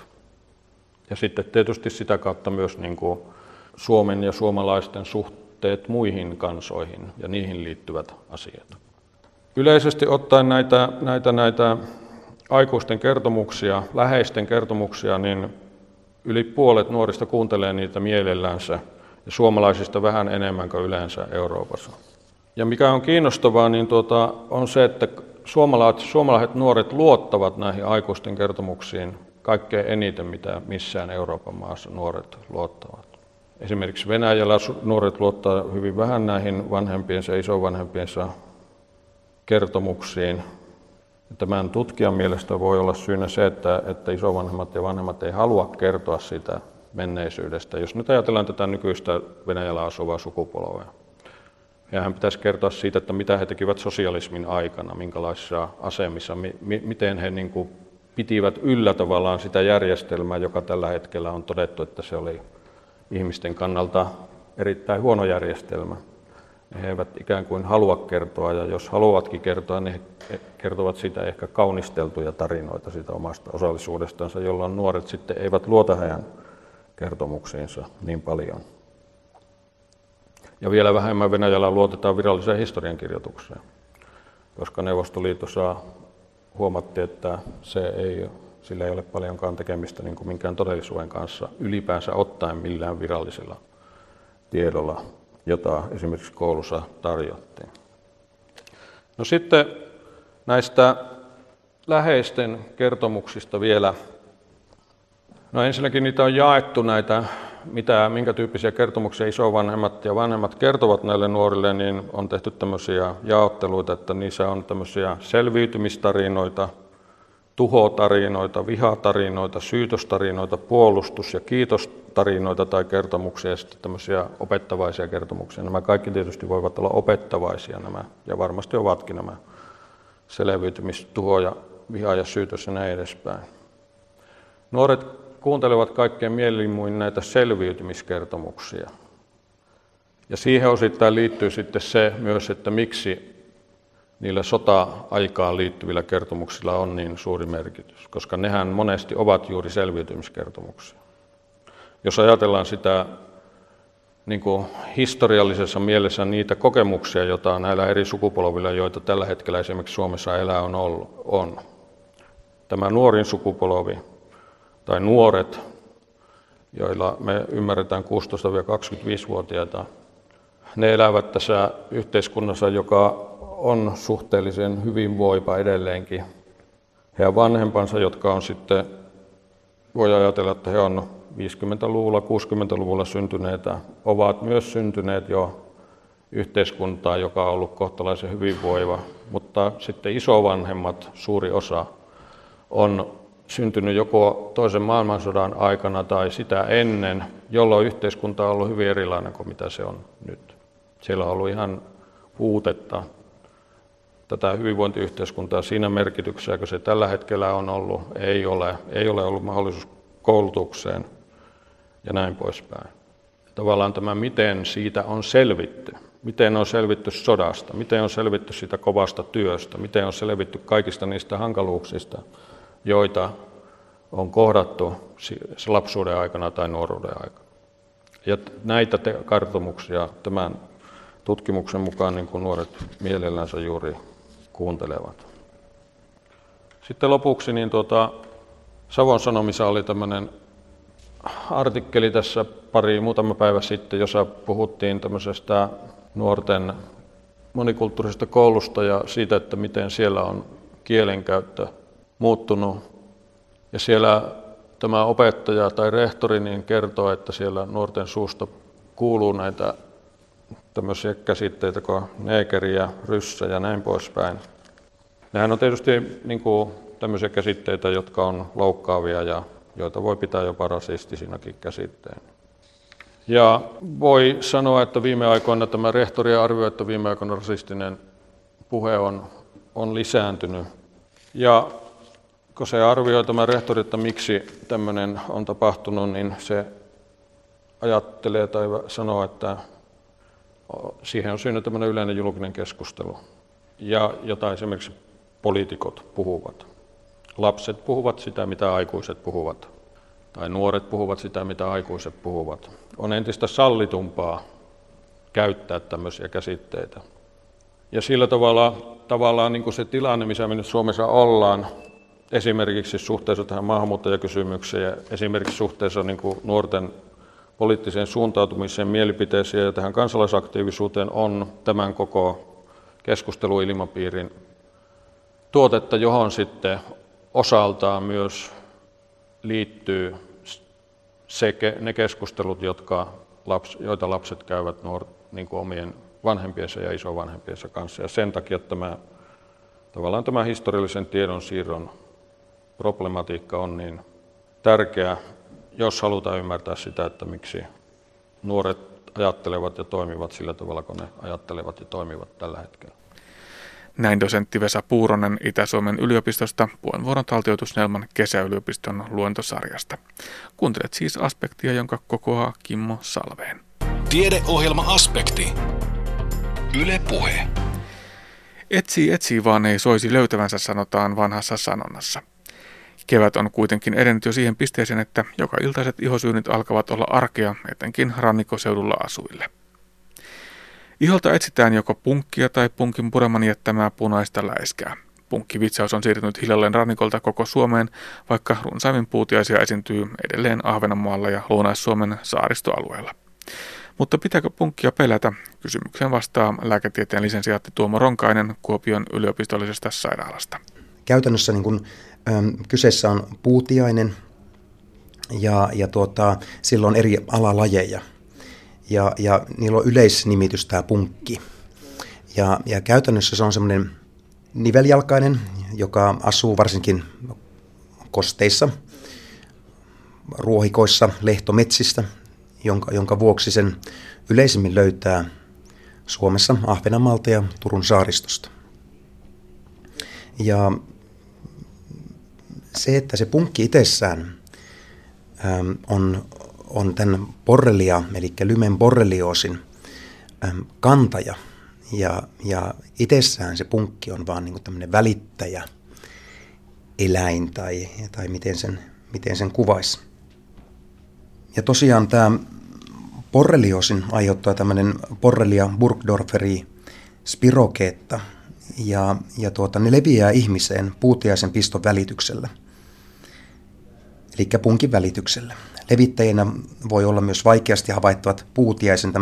Ja sitten tietysti sitä kautta myös niin kuin Suomen ja suomalaisten suhteet muihin kansoihin ja niihin liittyvät asiat. Yleisesti ottaen näitä aikuisten kertomuksia, läheisten kertomuksia, niin yli puolet nuorista kuuntelee niitä mielellänsä ja suomalaisista vähän enemmän kuin yleensä Euroopassa. Ja mikä on kiinnostavaa, niin on se, että suomalaiset nuoret luottavat näihin aikuisten kertomuksiin kaikkein eniten, mitä missään Euroopan maassa nuoret luottavat. Esimerkiksi Venäjällä nuoret luottaa hyvin vähän näihin vanhempiensa ja isovanhempiensa kertomuksiin. Tämän tutkijan mielestä voi olla syynä se, että isovanhemmat ja vanhemmat ei halua kertoa sitä menneisyydestä. Jos nyt ajatellaan tätä nykyistä Venäjällä asuvaa sukupolvea, hehän pitäisi kertoa siitä, että mitä he tekivät sosialismin aikana, minkälaisissa asemissa, miten he niin kuin pitivät yllä tavallaan sitä järjestelmää, joka tällä hetkellä on todettu, että se oli ihmisten kannalta erittäin huono järjestelmä. He eivät ikään kuin halua kertoa, ja jos haluavatkin kertoa, niin he kertovat siitä ehkä kaunisteltuja tarinoita siitä omasta osallisuudestansa, jolloin nuoret sitten eivät luota heidän kertomuksiinsa niin paljon. Ja vielä vähemmän Venäjällä luotetaan viralliseen historiankirjoitukseen, koska Neuvostoliitossa huomattiin, että sillä ei ole paljonkaan tekemistä niin kuin minkään todellisuuden kanssa ylipäänsä ottaen millään virallisella tiedolla, jota esimerkiksi koulussa tarjottiin. No sitten näistä läheisten kertomuksista vielä. No ensinnäkin niitä on jaettu näitä, minkä tyyppisiä kertomuksia isovanhemmat ja vanhemmat kertovat näille nuorille, niin on tehty tämmöisiä jaotteluita, että niissä on tämmöisiä selviytymistarinoita, tuhotarinoita, vihatarinoita, syytöstarinoita, puolustus- ja kiitostarinoita tai kertomuksia ja sitten tämmöisiä opettavaisia kertomuksia. Nämä kaikki tietysti voivat olla opettavaisia nämä, ja varmasti ovatkin nämä selviytymis-, tuho-, viha- ja syytös ja näin edespäin. Nuoret kuuntelevat kaikkein mielimmin näitä selviytymiskertomuksia. Ja siihen osittain liittyy sitten se myös, että miksi niillä sota-aikaan liittyvillä kertomuksilla on niin suuri merkitys, koska nehän monesti ovat juuri selviytymiskertomuksia. Jos ajatellaan sitä niin kuin historiallisessa mielessä niitä kokemuksia, joita näillä eri sukupolvilla, joita tällä hetkellä esimerkiksi Suomessa elää on ollut, on. Tämä nuorin sukupolvi tai nuoret, joilla me ymmärretään 16-25-vuotiaita, ne elävät tässä yhteiskunnassa, joka on suhteellisen hyvinvoiva edelleenkin. Heidän vanhempansa, jotka on sitten, voi ajatella, että he on 50-luvulla, 60-luvulla syntyneitä, ovat myös syntyneet jo yhteiskuntaan, joka on ollut kohtalaisen hyvinvoiva. Mutta sitten isovanhemmat, suuri osa, on syntynyt joko toisen maailmansodan aikana tai sitä ennen, jolloin yhteiskunta on ollut hyvin erilainen kuin mitä se on nyt. Siellä on ollut ihan puutetta tätä hyvinvointiyhteiskuntaa siinä merkityksessä, kun se tällä hetkellä on ollut, ei ole ollut mahdollisuus koulutukseen ja näin poispäin. Tavallaan tämä, miten siitä on selvitty. Miten on selvitty sodasta, miten on selvitty siitä kovasta työstä, miten on selvitty kaikista niistä hankaluuksista, joita on kohdattu lapsuuden aikana tai nuoruuden aikana. Ja näitä kertomuksia tämän tutkimuksen mukaan niin kuin nuoret mielellänsä juuri kuuntelevat. Sitten lopuksi niin Savon Sanomissa oli tämmöinen artikkeli tässä muutama päivä sitten, jossa puhuttiin tämmöisestä nuorten monikulttuurisesta koulusta ja siitä, että miten siellä on kielenkäyttö muuttunut. Ja siellä tämä opettaja tai rehtori niin kertoo, että siellä nuorten suusta kuuluu näitä tämmöisiä käsitteitä kuin neekeri ja ryssä ja näin poispäin. Nämähän on tietysti niin kuin tämmöisiä käsitteitä, jotka on loukkaavia ja joita voi pitää jopa rasistisinakin käsitteinä. Ja voi sanoa, että viime aikoina tämä rehtori arvioi, että viime aikoina rasistinen puhe on lisääntynyt. Ja kun se arvioi tämä rehtori, että miksi tämmöinen on tapahtunut, niin se ajattelee tai sanoo, että siihen on syynä tämmöinen yleinen julkinen keskustelu, ja jota esimerkiksi poliitikot puhuvat. Lapset puhuvat sitä, mitä aikuiset puhuvat, tai nuoret puhuvat sitä, mitä aikuiset puhuvat. On entistä sallitumpaa käyttää tämmöisiä käsitteitä. Ja sillä tavallaan niin kuin se tilanne, missä me nyt Suomessa ollaan, esimerkiksi suhteessa tähän maahanmuuttajakysymykseen ja esimerkiksi suhteessa niin kuin nuorten poliittiseen suuntautumiseen, mielipiteeseen ja tähän kansalaisaktiivisuuteen on tämän koko keskusteluilmapiirin tuotetta, johon sitten osaltaan myös liittyy ne keskustelut, joita lapset käyvät niin kuin omien vanhempiensa ja isovanhempiensa kanssa. Ja sen takia tämä historiallisen tiedon siirron problematiikka on niin tärkeä, jos halutaan ymmärtää sitä, että miksi nuoret ajattelevat ja toimivat sillä tavalla, kun ne ajattelevat ja toimivat tällä hetkellä. Näin dosentti Vesa Puuronen Itä-Suomen yliopistosta puheenvuoron taltioitusnelman kesäyliopiston luentosarjasta. Kuuntelet siis Aspektia, jonka kokoaa Kimmo Salveen. Tiedeohjelma Aspekti. Yle Puhe. Etsii vaan ei soisi löytävänsä, sanotaan vanhassa sanonnassa. Kevät on kuitenkin edennyt jo siihen pisteeseen, että joka iltaiset ihosyynit alkavat olla arkea, etenkin rannikkoseudulla asuille. Iholta etsitään joko punkkia tai punkin pureman jättämää punaista läiskää. Punkkivitsaus on siirtynyt hiljalleen rannikolta koko Suomeen, vaikka runsaimmin puutiaisia esiintyy edelleen Ahvenanmaalla ja Lounais-Suomen saaristoalueella. Mutta pitääkö punkkia pelätä? Kysymykseen vastaa lääketieteen lisensiaatti Tuomo Ronkainen Kuopion yliopistollisesta sairaalasta. Käytännössä kyseessä on puutiainen ja silloin eri alalajeja. Ja niillä on yleisnimitys tämä punkki. Ja käytännössä se on semmoinen niveljalkainen, joka asuu varsinkin kosteissa, ruohikoissa, lehtometsissä, jonka vuoksi sen yleisimmin löytää Suomessa Ahvenanmaalta ja Turun saaristosta. Ja se, että se punkki itsessään on tämän borrelia, eli Lymen borrelioosin kantaja. Ja itsessään se punkki on vaan tämmöinen välittäjä eläin tai miten sen kuvaisi. Ja tosiaan tämä borrelioosin aiheuttaa tämmöinen Borrelia burgdorferi spirokeetta. Ja ne leviää ihmiseen puutiaisen piston välityksellä, eli punkin välityksellä. Levittäjänä voi olla myös vaikeasti havaittavat puutiaisen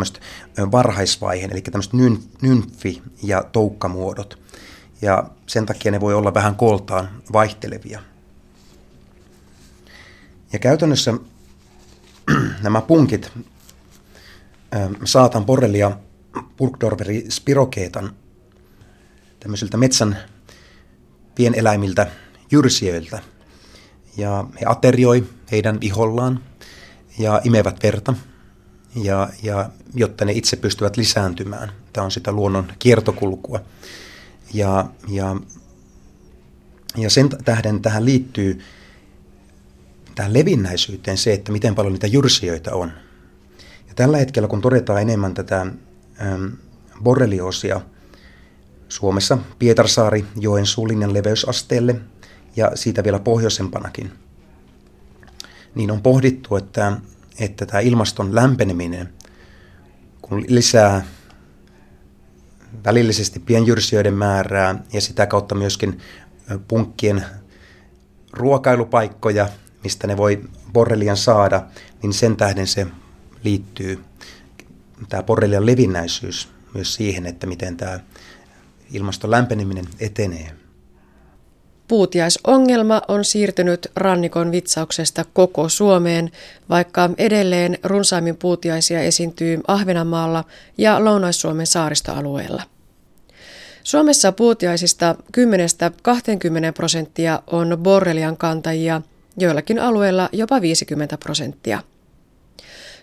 varhaisvaiheen, eli tämmöiset nymfi- ja toukkamuodot. Ja sen takia ne voi olla vähän kooltaan vaihtelevia. Ja käytännössä nämä punkit saatan Borrelia burgdorferi spirokeetan tämmöisiltä metsän pieneläimiltä, jyrsijöiltä. Ja he aterioi heidän ihollaan ja imevät verta, ja jotta ne itse pystyvät lisääntymään. Tämä on sitä luonnon kiertokulkua. Ja sen tähden tähän liittyy tähän levinnäisyyteen se, että miten paljon niitä jyrsijöitä on. Ja tällä hetkellä, kun todetaan enemmän tätä borrelioosia Suomessa, Pietarsaari, Joensuu linjan leveysasteelle ja siitä vielä pohjoisempanakin, niin on pohdittu, että tämä ilmaston lämpeneminen, kun lisää välillisesti pienjyrsijöiden määrää ja sitä kautta myöskin punkkien ruokailupaikkoja, mistä ne voi borrelian saada, niin sen tähden se liittyy, tämä borrelian levinnäisyys, myös siihen, että miten tämä ilmaston lämpeneminen etenee. Puutiaisongelma on siirtynyt rannikon vitsauksesta koko Suomeen, vaikka edelleen runsaimmin puutiaisia esiintyy Ahvenanmaalla ja Lounais-Suomen saaristoalueella. Suomessa puutiaisista 10–20% on borrelian kantajia, joillakin alueilla jopa 50%.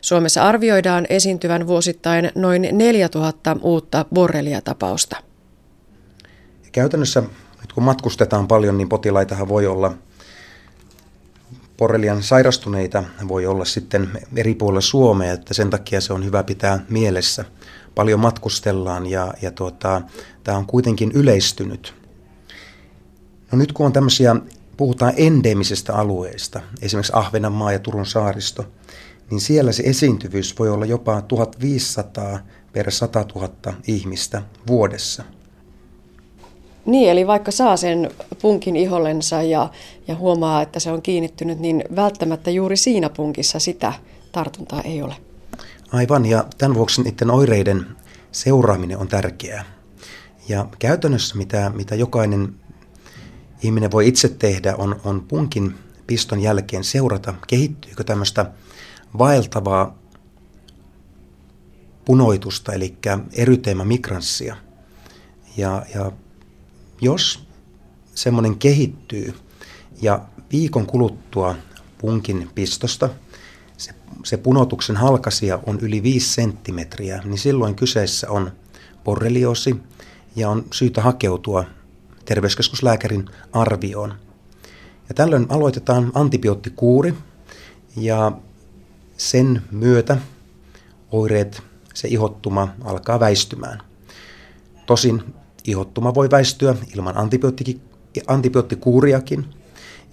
Suomessa arvioidaan esiintyvän vuosittain noin 4000 uutta borreliatapausta. Käytännössä, nyt kun matkustetaan paljon, niin potilaitahan voi olla, borrelian sairastuneita voi olla sitten eri puolilla Suomea, että sen takia se on hyvä pitää mielessä. Paljon matkustellaan ja tämä on kuitenkin yleistynyt. No nyt kun on tämmöisiä, puhutaan endeemisistä alueista, esimerkiksi Ahvenanmaa ja Turun saaristo, niin siellä se esiintyvyys voi olla jopa 1500 per 100 000 ihmistä vuodessa. Niin, eli vaikka saa sen punkin ihollensa ja huomaa, että se on kiinnittynyt, niin välttämättä juuri siinä punkissa sitä tartuntaa ei ole. Aivan, ja tämän vuoksi niiden oireiden seuraaminen on tärkeää. Ja käytännössä mitä jokainen ihminen voi itse tehdä on punkin piston jälkeen seurata, kehittyykö tämmöistä vaeltavaa punoitusta, eli eryteema migranssia. Ja jos semmoinen kehittyy ja viikon kuluttua punkin pistosta se punotuksen halkaisija on yli 5 senttimetriä, niin silloin kyseessä on borrelioosi ja on syytä hakeutua terveyskeskuslääkärin arvioon. Ja tällöin aloitetaan antibioottikuuri ja sen myötä oireet, se ihottuma alkaa väistymään. Tosin ihottuma voi väistyä ilman antibioottikuuriakin.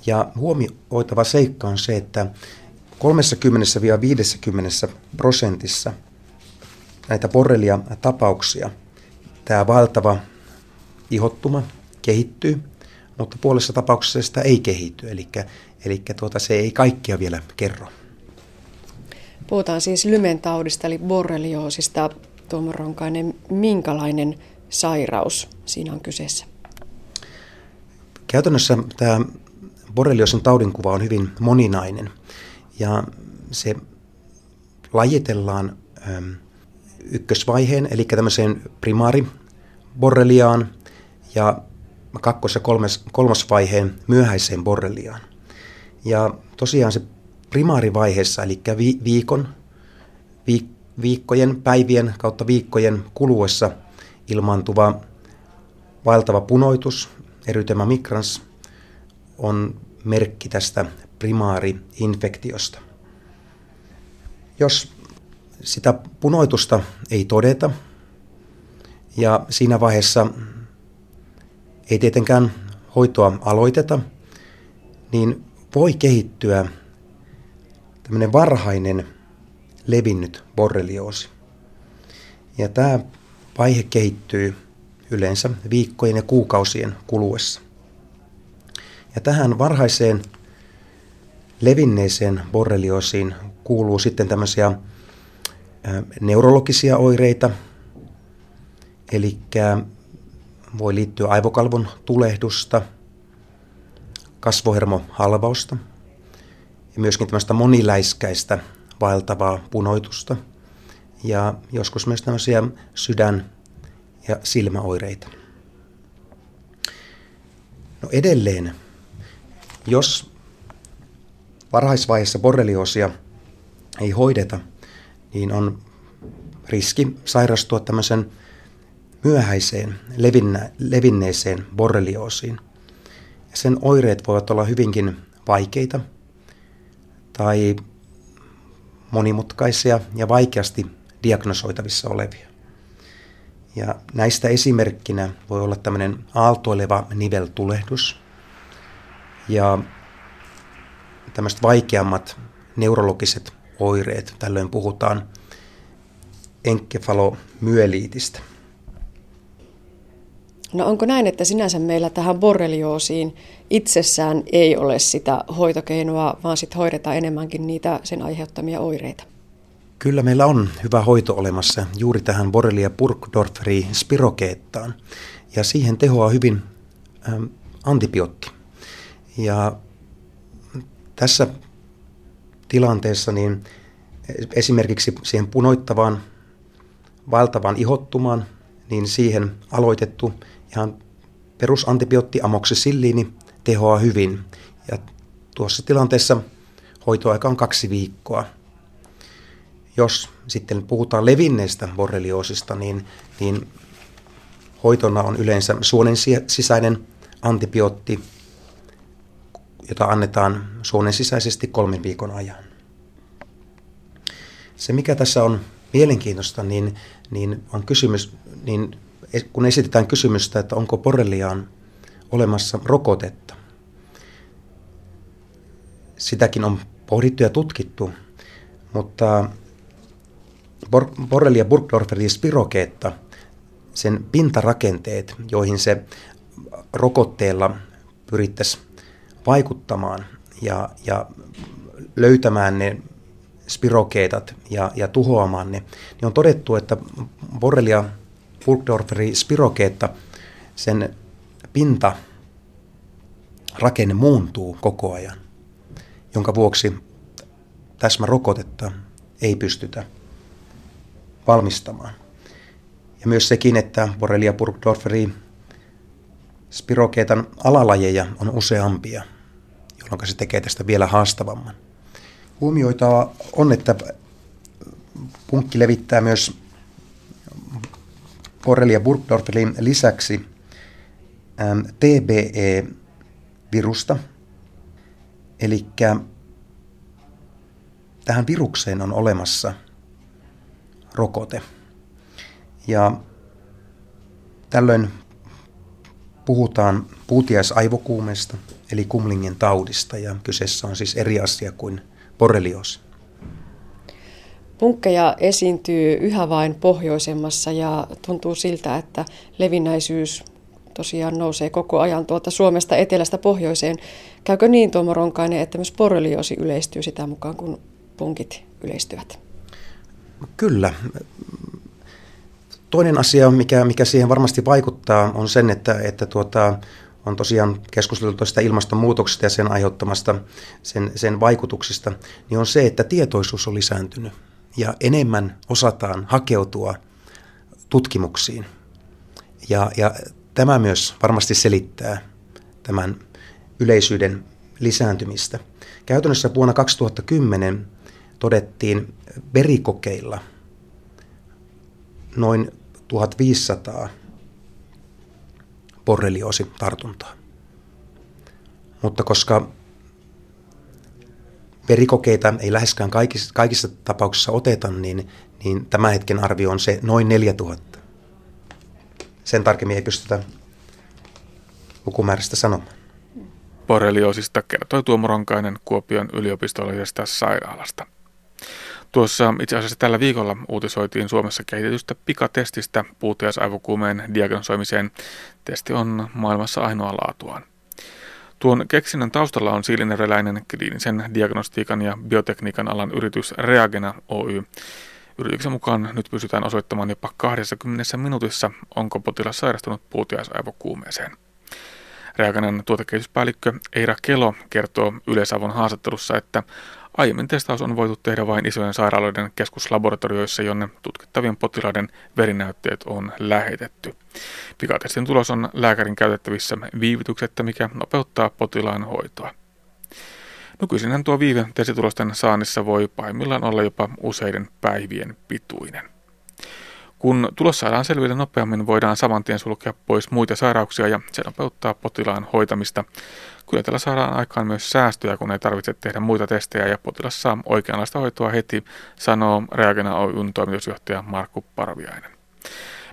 Ja huomioitava seikka on se, että 30-50% näitä borrelia-tapauksia tämä valtava ihottuma kehittyy, mutta puolessa tapauksessa sitä ei kehity, eli se ei kaikkia vielä kerro. Puhutaan siis Lymen taudista eli borrelioosista. Tuomo Ronkainen, minkälainen sairaus siinä on kyseessä? Käytännössä tämä borrelioosin taudinkuva on hyvin moninainen ja se lajitellaan ykkösvaiheen, eli tämmöiseen primaariborreliaan ja kakkos- ja kolmosvaiheen myöhäiseen borreliaan. Ja tosiaan se primaarivaiheessa, eli viikkojen, päivien kautta viikkojen kuluessa ilmaantuva vaeltava punoitus, eryteema migrans, on merkki tästä primaari-infektiosta. Jos sitä punoitusta ei todeta ja siinä vaiheessa ei tietenkään hoitoa aloiteta, niin voi kehittyä tämmöinen varhainen levinnyt borrelioosi. Ja tämä vaihe kehittyy yleensä viikkojen ja kuukausien kuluessa. Ja tähän varhaiseen levinneeseen borrelioosiin kuuluu sitten tämmöisiä neurologisia oireita, eli voi liittyä aivokalvon tulehdusta, kasvohermohalvausta ja myöskin tämmöistä moniläiskäistä vaeltavaa punoitusta ja joskus myös tämmöisiä sydän- ja silmäoireita. No edelleen, jos varhaisvaiheessa borrelioosia ei hoideta, niin on riski sairastua tämmöisen myöhäiseen levinneeseen borrelioosiin. Ja sen oireet voivat olla hyvinkin vaikeita tai monimutkaisia ja vaikeasti diagnosoitavissa olevia. Ja näistä esimerkkinä voi olla tämmöinen aaltoileva niveltulehdus ja tämmöiset vaikeammat neurologiset oireet. Tällöin puhutaan enkefalomyeliitistä. No onko näin, että sinänsä meillä tähän borrelioosiin itsessään ei ole sitä hoitokeinoa, vaan sitten hoidetaan enemmänkin niitä sen aiheuttamia oireita? Kyllä meillä on hyvä hoito olemassa juuri tähän Borrelia burgdorferi spirokeettaan ja siihen tehoaa hyvin antibiootti. Ja tässä tilanteessa niin esimerkiksi siihen punoittavaan, vaeltavaan ihottumaan, niin siihen aloitettu ihan perusantibiootti amoksisilliini tehoaa hyvin. Ja tuossa tilanteessa hoitoaika on 2 viikkoa. Jos sitten puhutaan levinneestä borrelioosista, niin hoitona on yleensä suonen sisäinen antibiootti, jota annetaan suonen sisäisesti 3 viikon ajan. Se mikä tässä on mielenkiintoista, niin on kysymys, niin kun esitetään kysymystä, että onko borreliaan olemassa rokotetta. Sitäkin on pohdittu ja tutkittu, mutta Borrelia burgdorferi spirokeetta, sen pintarakenteet, joihin se rokotteella pyrittäisiin vaikuttamaan ja löytämään ne spirokeetat ja tuhoamaan ne, niin on todettu, että Borrelia burgdorferi spirokeetta sen pintarakenne muuntuu koko ajan, jonka vuoksi täsmärokotetta ei pystytä valmistamaan. Ja myös sekin, että Borrelia burgdorferi spirokeetan alalajeja on useampia, jolloin se tekee tästä vielä haastavamman. Huomioitava on, että punkki levittää myös Borrelia burgdorferin lisäksi TBE-virusta. Eli tähän virukseen on olemassa rokote. Ja tällöin puhutaan puutiaisaivokuumesta, eli Kumlingin taudista, ja kyseessä on siis eri asia kuin borrelioosi. Punkkeja esiintyy yhä vain pohjoisemmassa ja tuntuu siltä, että levinnäisyys tosiaan nousee koko ajan tuolta Suomesta etelästä pohjoiseen. Käykö niin, Tuomo Ronkainen, että myös borrelioosi yleistyy sitä mukaan, kun punkit yleistyvät? Kyllä. Toinen asia, mikä siihen varmasti vaikuttaa, on sen, että on tosiaan keskusteltu tuosta ilmastonmuutoksesta ja sen aiheuttamasta, sen vaikutuksista, niin on se, että tietoisuus on lisääntynyt ja enemmän osataan hakeutua tutkimuksiin. Ja tämä myös varmasti selittää tämän yleisyyden lisääntymistä. Käytännössä vuonna 2010 todettiin verikokeilla noin 1500 borrelioositartuntaa. Mutta koska verikokeita ei läheskään kaikissa tapauksissa oteta, niin tämän hetken arvio on se noin 4000. Sen tarkemmin ei pystytä lukumäärästä sanomaan. Borrelioosista kertoi Tuomo Ronkainen Kuopion yliopistollisesta sairaalasta. Tuossa itse asiassa tällä viikolla uutisoitiin Suomessa kehitetystä pikatestistä puutiaisaivokuumeen diagnosoimiseen. Testi on maailmassa ainoa laatuaan. Tuon keksinnön taustalla on siilinjärveläinen kliinisen diagnostiikan ja biotekniikan alan yritys Reagena Oy. Yrityksen mukaan nyt pystytään osoittamaan jopa 20 minuutissa, onko potilas sairastunut puutiaisaivokuumeeseen. Reagenan tuotekehityspäällikkö Eira Kelo kertoo Yleisavun haastattelussa, että aiemmin testaus on voitu tehdä vain isojen sairaaloiden keskuslaboratorioissa, jonne tutkittavien potilaiden verinäytteet on lähetetty. Pikatestin tulos on lääkärin käytettävissä viivytyksettä, mikä nopeuttaa potilaan hoitoa. Nykyisinhän tuo viive testitulosten saannissa voi pahimmillaan olla jopa useiden päivien pituinen. Kun tulos saadaan selville nopeammin, voidaan samantien sulkea pois muita sairauksia ja se nopeuttaa potilaan hoitamista. Kyllä tällä saadaan aikaan myös säästöjä, kun ei tarvitse tehdä muita testejä ja potilas saa oikeanlaista hoitoa heti, sanoo Reagena Oy:n toimitusjohtaja Markku Parviainen.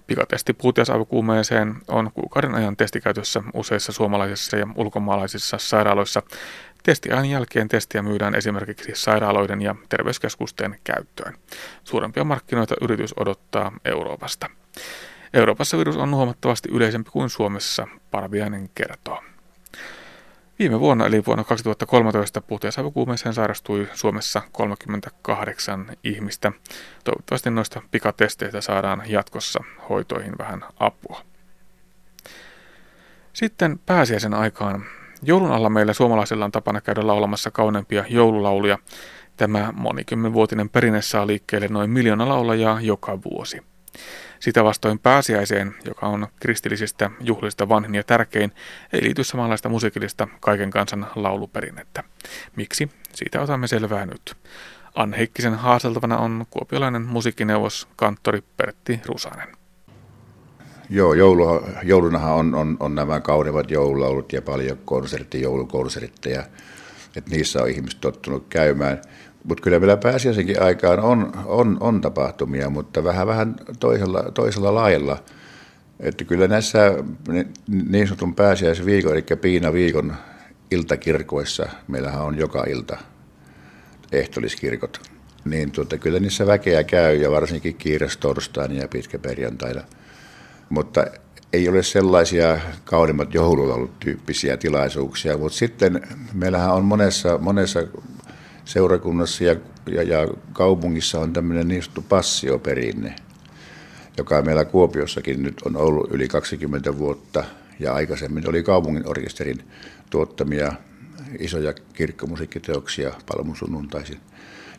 Pikatesti puutiaisaivokuumeeseen on kuukauden ajan testikäytössä useissa suomalaisissa ja ulkomaalaisissa sairaaloissa. Testiajan jälkeen testiä myydään esimerkiksi sairaaloiden ja terveyskeskusten käyttöön. Suurempia markkinoita yritys odottaa Euroopasta. Euroopassa virus on huomattavasti yleisempi kuin Suomessa, Parviainen kertoo. Viime vuonna eli vuonna 2013 puutiaisaivokuumeeseen sairastui Suomessa 38 ihmistä. Toivottavasti noista pikatesteistä saadaan jatkossa hoitoihin vähän apua. Sitten pääsiäisen aikaan. Joulun alla meillä suomalaisilla on tapana käydä laulamassa kauneimpia joululauluja. Tämä monikymmenvuotinen perinne saa liikkeelle noin 1 miljoonaa laulajaa joka vuosi. Sitä vastoin pääsiäiseen, joka on kristillisistä juhlista vanhin ja tärkein, ei liity samanlaista musiikillista kaiken kansan lauluperinnettä. Miksi? Siitä otamme selvää nyt. Anne Heikkisen haasteltavana on kuopiolainen musiikkineuvos, kanttori Pertti Rusanen. Joo, joulunahan on nämä kaunivat joululaulut ja paljon joulukonsertteja, että niissä on ihmiset tottunut käymään. Mutta kyllä meillä pääsiäisenkin aikaan on tapahtumia, mutta vähän toisella lailla. Että kyllä näissä niin sanotun pääsiäisviikon, eli piinaviikon iltakirkoissa, meillähän on joka ilta ehtoliskirkot, niin kyllä niissä väkeä käy ja varsinkin kiireessä torstaina ja pitkäperjantaina. Mutta ei ole sellaisia kaunimmat joululaulut-tyyppisiä tilaisuuksia, mutta sitten meillähän on monessa seurakunnassa ja kaupungissa on tämmöinen niin sanottu passioperinne, joka meillä Kuopiossakin nyt on ollut yli 20 vuotta ja aikaisemmin oli kaupunginorkesterin tuottamia isoja kirkkomusiikkiteoksia palmusunnuntaisin.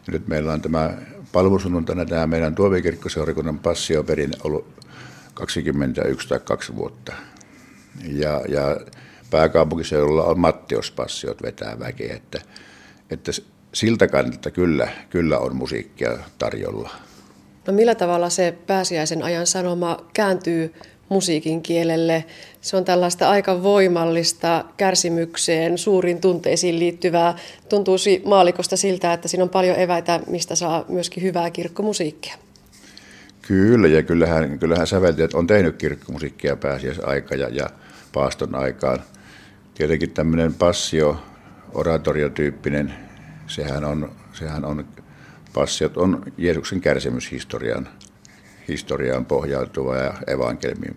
Ja nyt meillä on tämä palmusunnuntaina tämä meidän Tuomiokirkkoseurakunnan passioperinne ollut 21 tai 2 vuotta. Ja pääkaupunkiseudulla on Matteuspassiot vetää väkeä, että siltä kannalta kyllä on musiikkia tarjolla. No millä tavalla se pääsiäisen ajan sanoma kääntyy musiikin kielelle? Se on tällaista aika voimallista kärsimykseen, suuriin tunteisiin liittyvää. Tuntuu maalikosta siltä, että siinä on paljon eväitä, mistä saa myöskin hyvää kirkkomusiikkia. Kyllä, ja kyllähän säveltäjät on tehnyt kirkkomusiikkia pääsiäisaika ja paaston aikaan. Tietenkin tämmöinen passio-oratoriotyyppinen, sehän on passiot on Jeesuksen kärsimyshistoriaan pohjautuva ja evankelmiin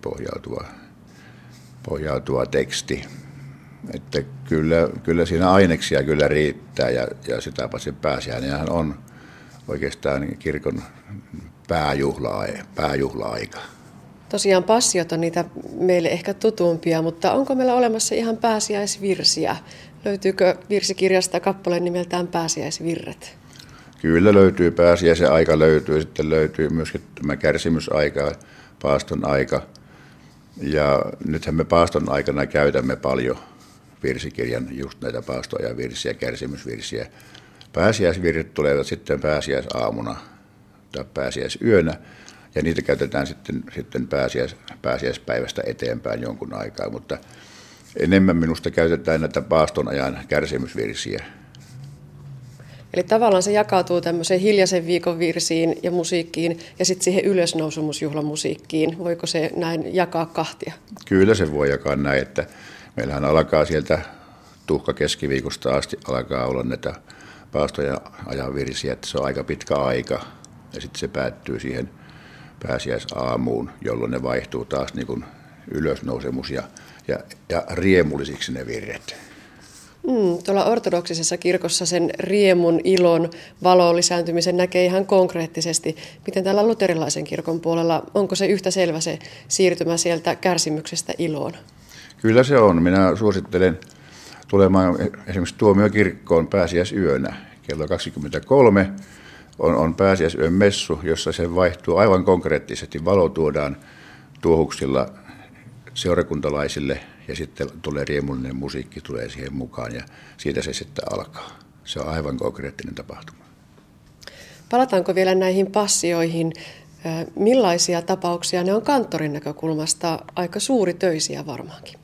pohjautuva teksti. Että kyllä siinä aineksia kyllä riittää ja sitä paitsi pääsiäinenhän on oikeastaan kirkon pääjuhla-aika. Tosiaan passiot on niitä meille ehkä tutumpia, mutta onko meillä olemassa ihan pääsiäisvirsiä? Löytyykö virsikirjasta kappaleen nimeltään Pääsiäisvirret? Kyllä löytyy, pääsiäisen aika löytyy, sitten löytyy myöskin tämä kärsimysaika, paaston aika. Ja nythän me paaston aikana käytämme paljon virsikirjan just näitä paastoajan virsiä, kärsimysvirsiä. Pääsiäisvirret tulevat sitten pääsiäisaamuna tai pääsiäisyönä. Ja niitä käytetään sitten pääsiäispäivästä eteenpäin jonkun aikaa, mutta enemmän minusta käytetään näitä paaston ajan kärsimysvirsiä. Eli tavallaan se jakautuu tämmöiseen hiljaisen viikon virsiin ja musiikkiin ja sitten siihen ylösnousemusjuhlamusiikkiin. Voiko se näin jakaa kahtia? Kyllä se voi jakaa näin, että meillähän alkaa sieltä tuhka keskiviikosta asti alkaa olla näitä paastoja ajan virsiä, että se on aika pitkä aika ja sitten se päättyy siihen pääsiäisaamuun, jolloin ne vaihtuu taas niin kuin ylösnousemus ja riemullisiksi ne virret. Tuolla ortodoksisessa kirkossa sen riemun, ilon, valon lisääntymisen näkee ihan konkreettisesti. Miten täällä luterilaisen kirkon puolella, onko se yhtä selvä se siirtymä sieltä kärsimyksestä iloon? Kyllä se on. Minä suosittelen tulemaan esimerkiksi Tuomiokirkkoon pääsiäisyönä. Kello 23 on pääsiäisyön messu, jossa se vaihtuu aivan konkreettisesti. Valo tuodaan tuohuksilla seurakuntalaisille ja sitten tulee riemullinen musiikki, tulee siihen mukaan ja siitä se sitten alkaa. Se on aivan konkreettinen tapahtuma. Palataanko vielä näihin passioihin? Millaisia tapauksia ne on kanttorin näkökulmasta? Aika suuritöisiä varmaankin.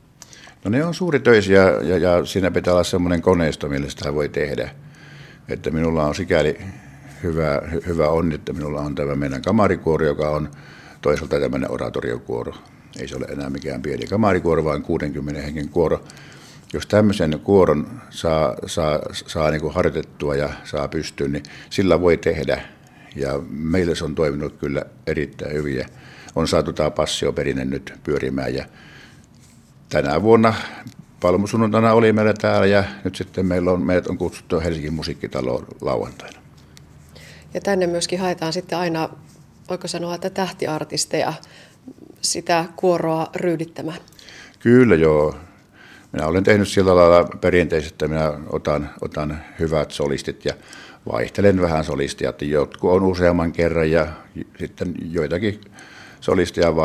No ne on suuritöisiä ja siinä pitää olla semmoinen koneisto, millä sitä voi tehdä. Että minulla on sikäli hyvä onni, että minulla on tämä meidän kamarikuoro, joka on toisaalta tämmöinen oratoriokuoro. Ei se ole enää mikään pieni kamarikuoro, vaan 60 hengen kuoro. Jos tämmöisen kuoron saa niin kuin harjoitettua ja saa pystyyn, niin sillä voi tehdä. Ja meillä se on toiminut kyllä erittäin hyvin. Ja on saatu tämä passioperinne nyt pyörimään. Ja tänä vuonna palmusunnuntaina oli meillä täällä ja nyt sitten meidät on kutsuttu Helsingin musiikkitaloon lauantaina. Ja tänne myöskin haetaan sitten aina, voiko sanoa, että tähtiartisteja sitä kuoroa ryydittämään. Kyllä joo. Minä olen tehnyt sillä lailla perinteisesti, että minä otan hyvät solistit ja vaihtelen vähän solistia, että jotkut on useamman kerran ja sitten joitakin solistia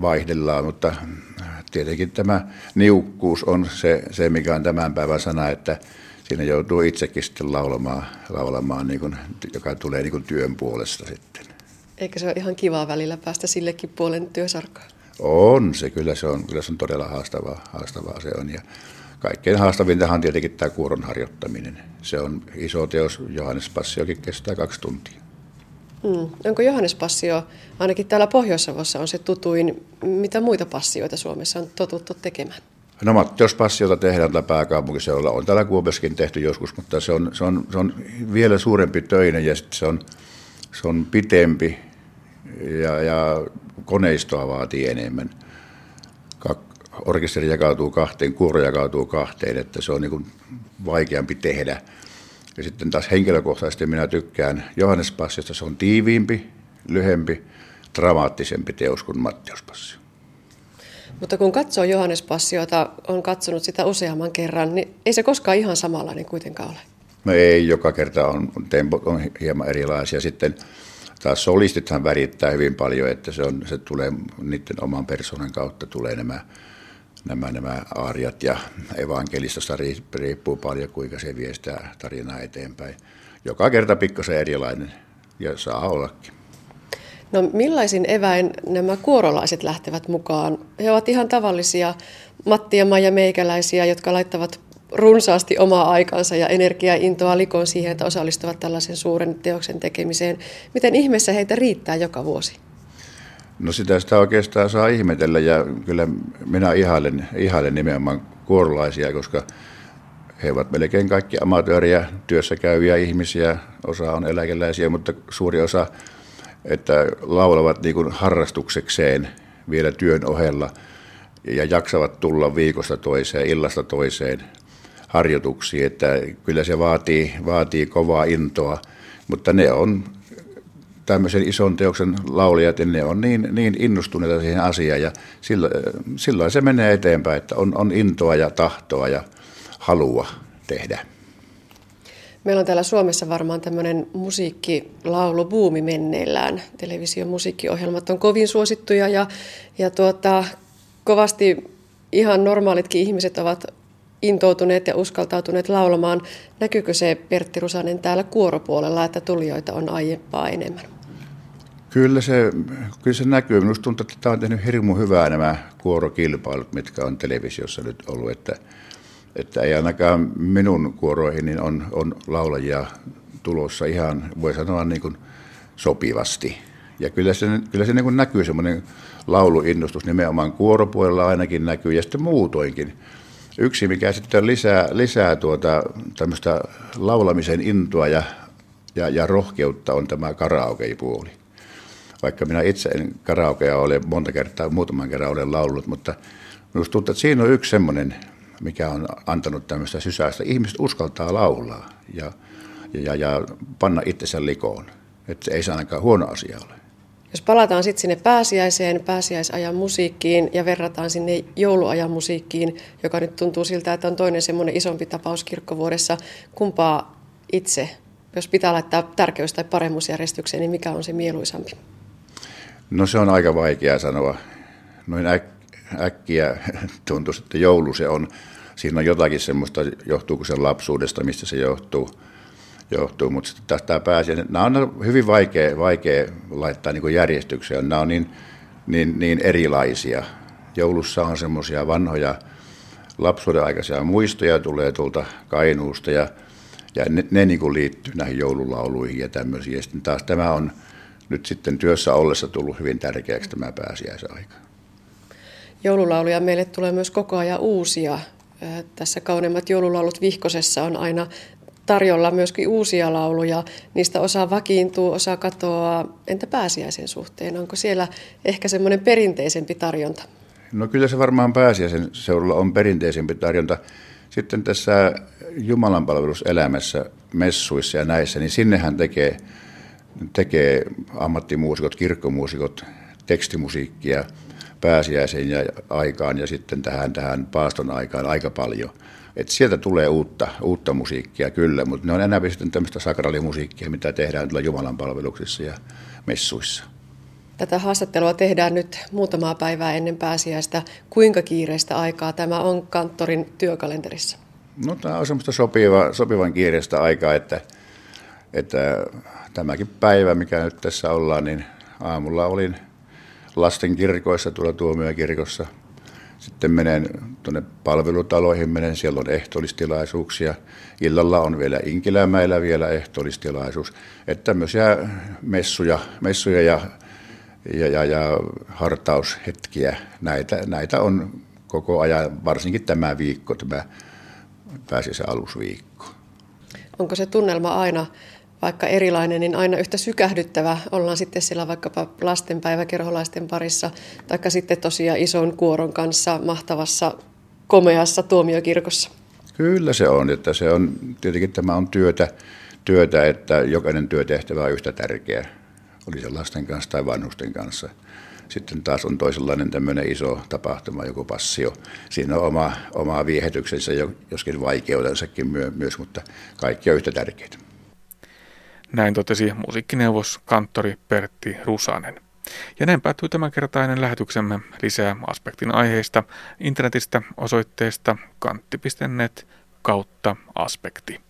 vaihdellaan, mutta tietenkin tämä niukkuus on se mikä on tämän päivän sana, että siinä joutuu itsekin sitten laulamaan niin kuin, joka tulee niin kuin työn puolesta sitten. Eikä se ole ihan kivaa välillä päästä sillekin puolen työsarkaan? On se, kyllä se on todella haastavaa se on. Ja kaikkein haastavintahan on tietenkin tämä kuoron harjoittaminen. Se on iso teos, Johannes-passiokin kestää 2 tuntia. Onko Johannes-passio, ainakin täällä Pohjois-Savossa on se tutuin, mitä muita passioita Suomessa on totuttu tekemään? No Matteuspassiota tehdään täällä pääkaupunkiseudulla, on täällä Kuopiossakin tehty joskus, mutta se on vielä suurempi töinen ja sitten se on pitempi ja koneistoa vaatii enemmän. Orkesteri jakautuu 2, kuoro jakautuu 2, että se on niin kuin vaikeampi tehdä. Ja sitten taas henkilökohtaisesti minä tykkään Johannes-passiosta, se on tiiviimpi, lyhempi, dramaattisempi teos kuin Matteuspassio. Mutta kun katsoo Johannespassioita, on katsonut sitä useamman kerran, niin ei se koskaan ihan samanlainen kuitenkaan ole. No ei, joka kerta tempot on hieman erilaisia. Sitten taas solistithan värittää hyvin paljon, että se tulee niiden oman persoonan kautta tulee nämä aariat ja evankelistosta riippuu paljon, kuinka se viestää tarinaa eteenpäin. Joka kerta pikkasen erilainen ja saa ollakin. No millaisin eväin nämä kuorolaiset lähtevät mukaan? He ovat ihan tavallisia Matti ja Maija meikäläisiä, jotka laittavat runsaasti omaa aikaansa ja energiaa ja intoa likoon siihen, että osallistuvat tällaisen suuren teoksen tekemiseen. Miten ihmeessä heitä riittää joka vuosi? No sitä oikeastaan saa ihmetellä ja kyllä minä ihailen nimenomaan kuorolaisia, koska he ovat melkein kaikki amatööriä, työssä käyviä ihmisiä, osa on eläkeläisiä, mutta suuri osa että laulavat niin kuin harrastuksekseen vielä työn ohella ja jaksavat tulla viikosta toiseen, illasta toiseen harjoituksiin. Että kyllä se vaatii kovaa intoa, mutta ne on tämmöisen ison teoksen laulijat, ja ne on niin innostuneita siihen asiaan ja silloin se menee eteenpäin, että on intoa ja tahtoa ja halua tehdä. Meillä on täällä Suomessa varmaan tämmöinen musiikkilaulubuumi menneillään. Television musiikkiohjelmat on kovin suosittuja ja kovasti ihan normaalitkin ihmiset ovat intoutuneet ja uskaltautuneet laulamaan. Näkyykö se, Pertti Rusanen, täällä kuoropuolella, että tulijoita on aiempaa enemmän? Kyllä se näkyy. Minusta tuntuu, että tämä on tehnyt hirmu hyvää nämä kuorokilpailut, mitkä on televisiossa nyt ollut, että ei ainakaan minun kuoroihin niin on laulajia tulossa ihan, voi sanoa, niin kuin sopivasti. Ja kyllä se niin kuin näkyy semmoinen lauluinnostus nimenomaan kuoropuolella ainakin näkyy ja sitten muutoinkin. Yksi, mikä sitten lisää tämmöistä laulamisen intoa ja rohkeutta on tämä karaoke-puoli. Vaikka minä itse en karaokea ole muutaman kerran olen laullut, mutta minusta tuntuu, että siinä on yksi semmoinen, mikä on antanut tämmöistä sysäystä. Ihmiset uskaltaa laulaa ja panna itsensä likoon. Että ei se ainakaan huono asia ole. Jos palataan sitten sinne pääsiäisajan musiikkiin ja verrataan sinne jouluajan musiikkiin, joka nyt tuntuu siltä, että on toinen semmoinen isompi tapaus kirkkovuodessa, kumpaa itse, jos pitää laittaa tärkeys- tai paremmuusjärjestykseen, niin mikä on se mieluisampi? No se on aika vaikea sanoa. Noin äkkiä tuntuu, että joulu se on. Siinä on jotakin semmoista, johtuuko se lapsuudesta, mistä se johtuu. Mutta sitten taas tämä pääsiäinen. Nämä on hyvin vaikea laittaa niin kuin järjestykseen. Nämä on niin erilaisia. Joulussa on semmoisia vanhoja lapsuuden aikaisia muistoja, tulee tuolta Kainuusta ja ne niin kuin liittyy näihin joululauluihin ja tämmöisiin. Ja sitten taas tämä on nyt sitten työssä ollessa tullut hyvin tärkeäksi tämä pääsiäisaika. Joululauluja meille tulee myös koko ajan uusia. Tässä Kauneimmat joululaulut -vihkosessa on aina tarjolla myöskin uusia lauluja. Niistä osa vakiintuu, osa katoaa. Entä pääsiäisen suhteen? Onko siellä ehkä semmoinen perinteisempi tarjonta? No kyllä se varmaan pääsiäisen seudulla on perinteisempi tarjonta. Sitten tässä jumalanpalveluselämässä, messuissa ja näissä, niin sinnehän tekee ammattimuusikot, kirkkomuusikot, tekstimusiikkia pääsiäisen ja aikaan ja sitten tähän paaston aikaan aika paljon. Et sieltä tulee uutta musiikkia kyllä, mutta ne on enää sitten tämmöistä sakraalimusiikkia, mitä tehdään tuolla jumalanpalveluksissa ja messuissa. Tätä haastattelua tehdään nyt muutamaa päivää ennen pääsiäistä. Kuinka kiireistä aikaa tämä on kanttorin työkalenterissa? No tämä on semmoista sopivan kiireistä aikaa, että tämäkin päivä, mikä nyt tässä ollaan, niin aamulla olin lasten kirkoissa, tuolla Tuomiokirkossa. Sitten menen tuonne palvelutaloihin, siellä on ehtoollistilaisuuksia. Illalla on vielä Inkilämäellä vielä ehtoollistilaisuus. Että tämmöisiä messuja ja hartaushetkiä, näitä on koko ajan, varsinkin tämä viikko, tämä pääsiäisen alusviikko. Onko se tunnelma aina, vaikka erilainen, niin aina yhtä sykähdyttävä? Ollaan sitten siellä vaikkapa lastenpäiväkerholaisten parissa, taikka sitten tosiaan ison kuoron kanssa mahtavassa, komeassa Tuomiokirkossa. Kyllä se on, että se on, tietenkin tämä on työtä, että jokainen työtehtävä on yhtä tärkeä. oli se lasten kanssa tai vanhusten kanssa. Sitten taas on toisenlainen tämmöinen iso tapahtuma, joku passio. Siinä on oma viehätyksensä, joskin vaikeutensakin myös, mutta kaikki on yhtä tärkeitä. Näin totesi musiikkineuvos kanttori Pertti Rusanen. Ja näin päättyy tämänkertainen lähetyksemme. Lisää Aspektin aiheista internetistä osoitteesta kantti.net/aspekti.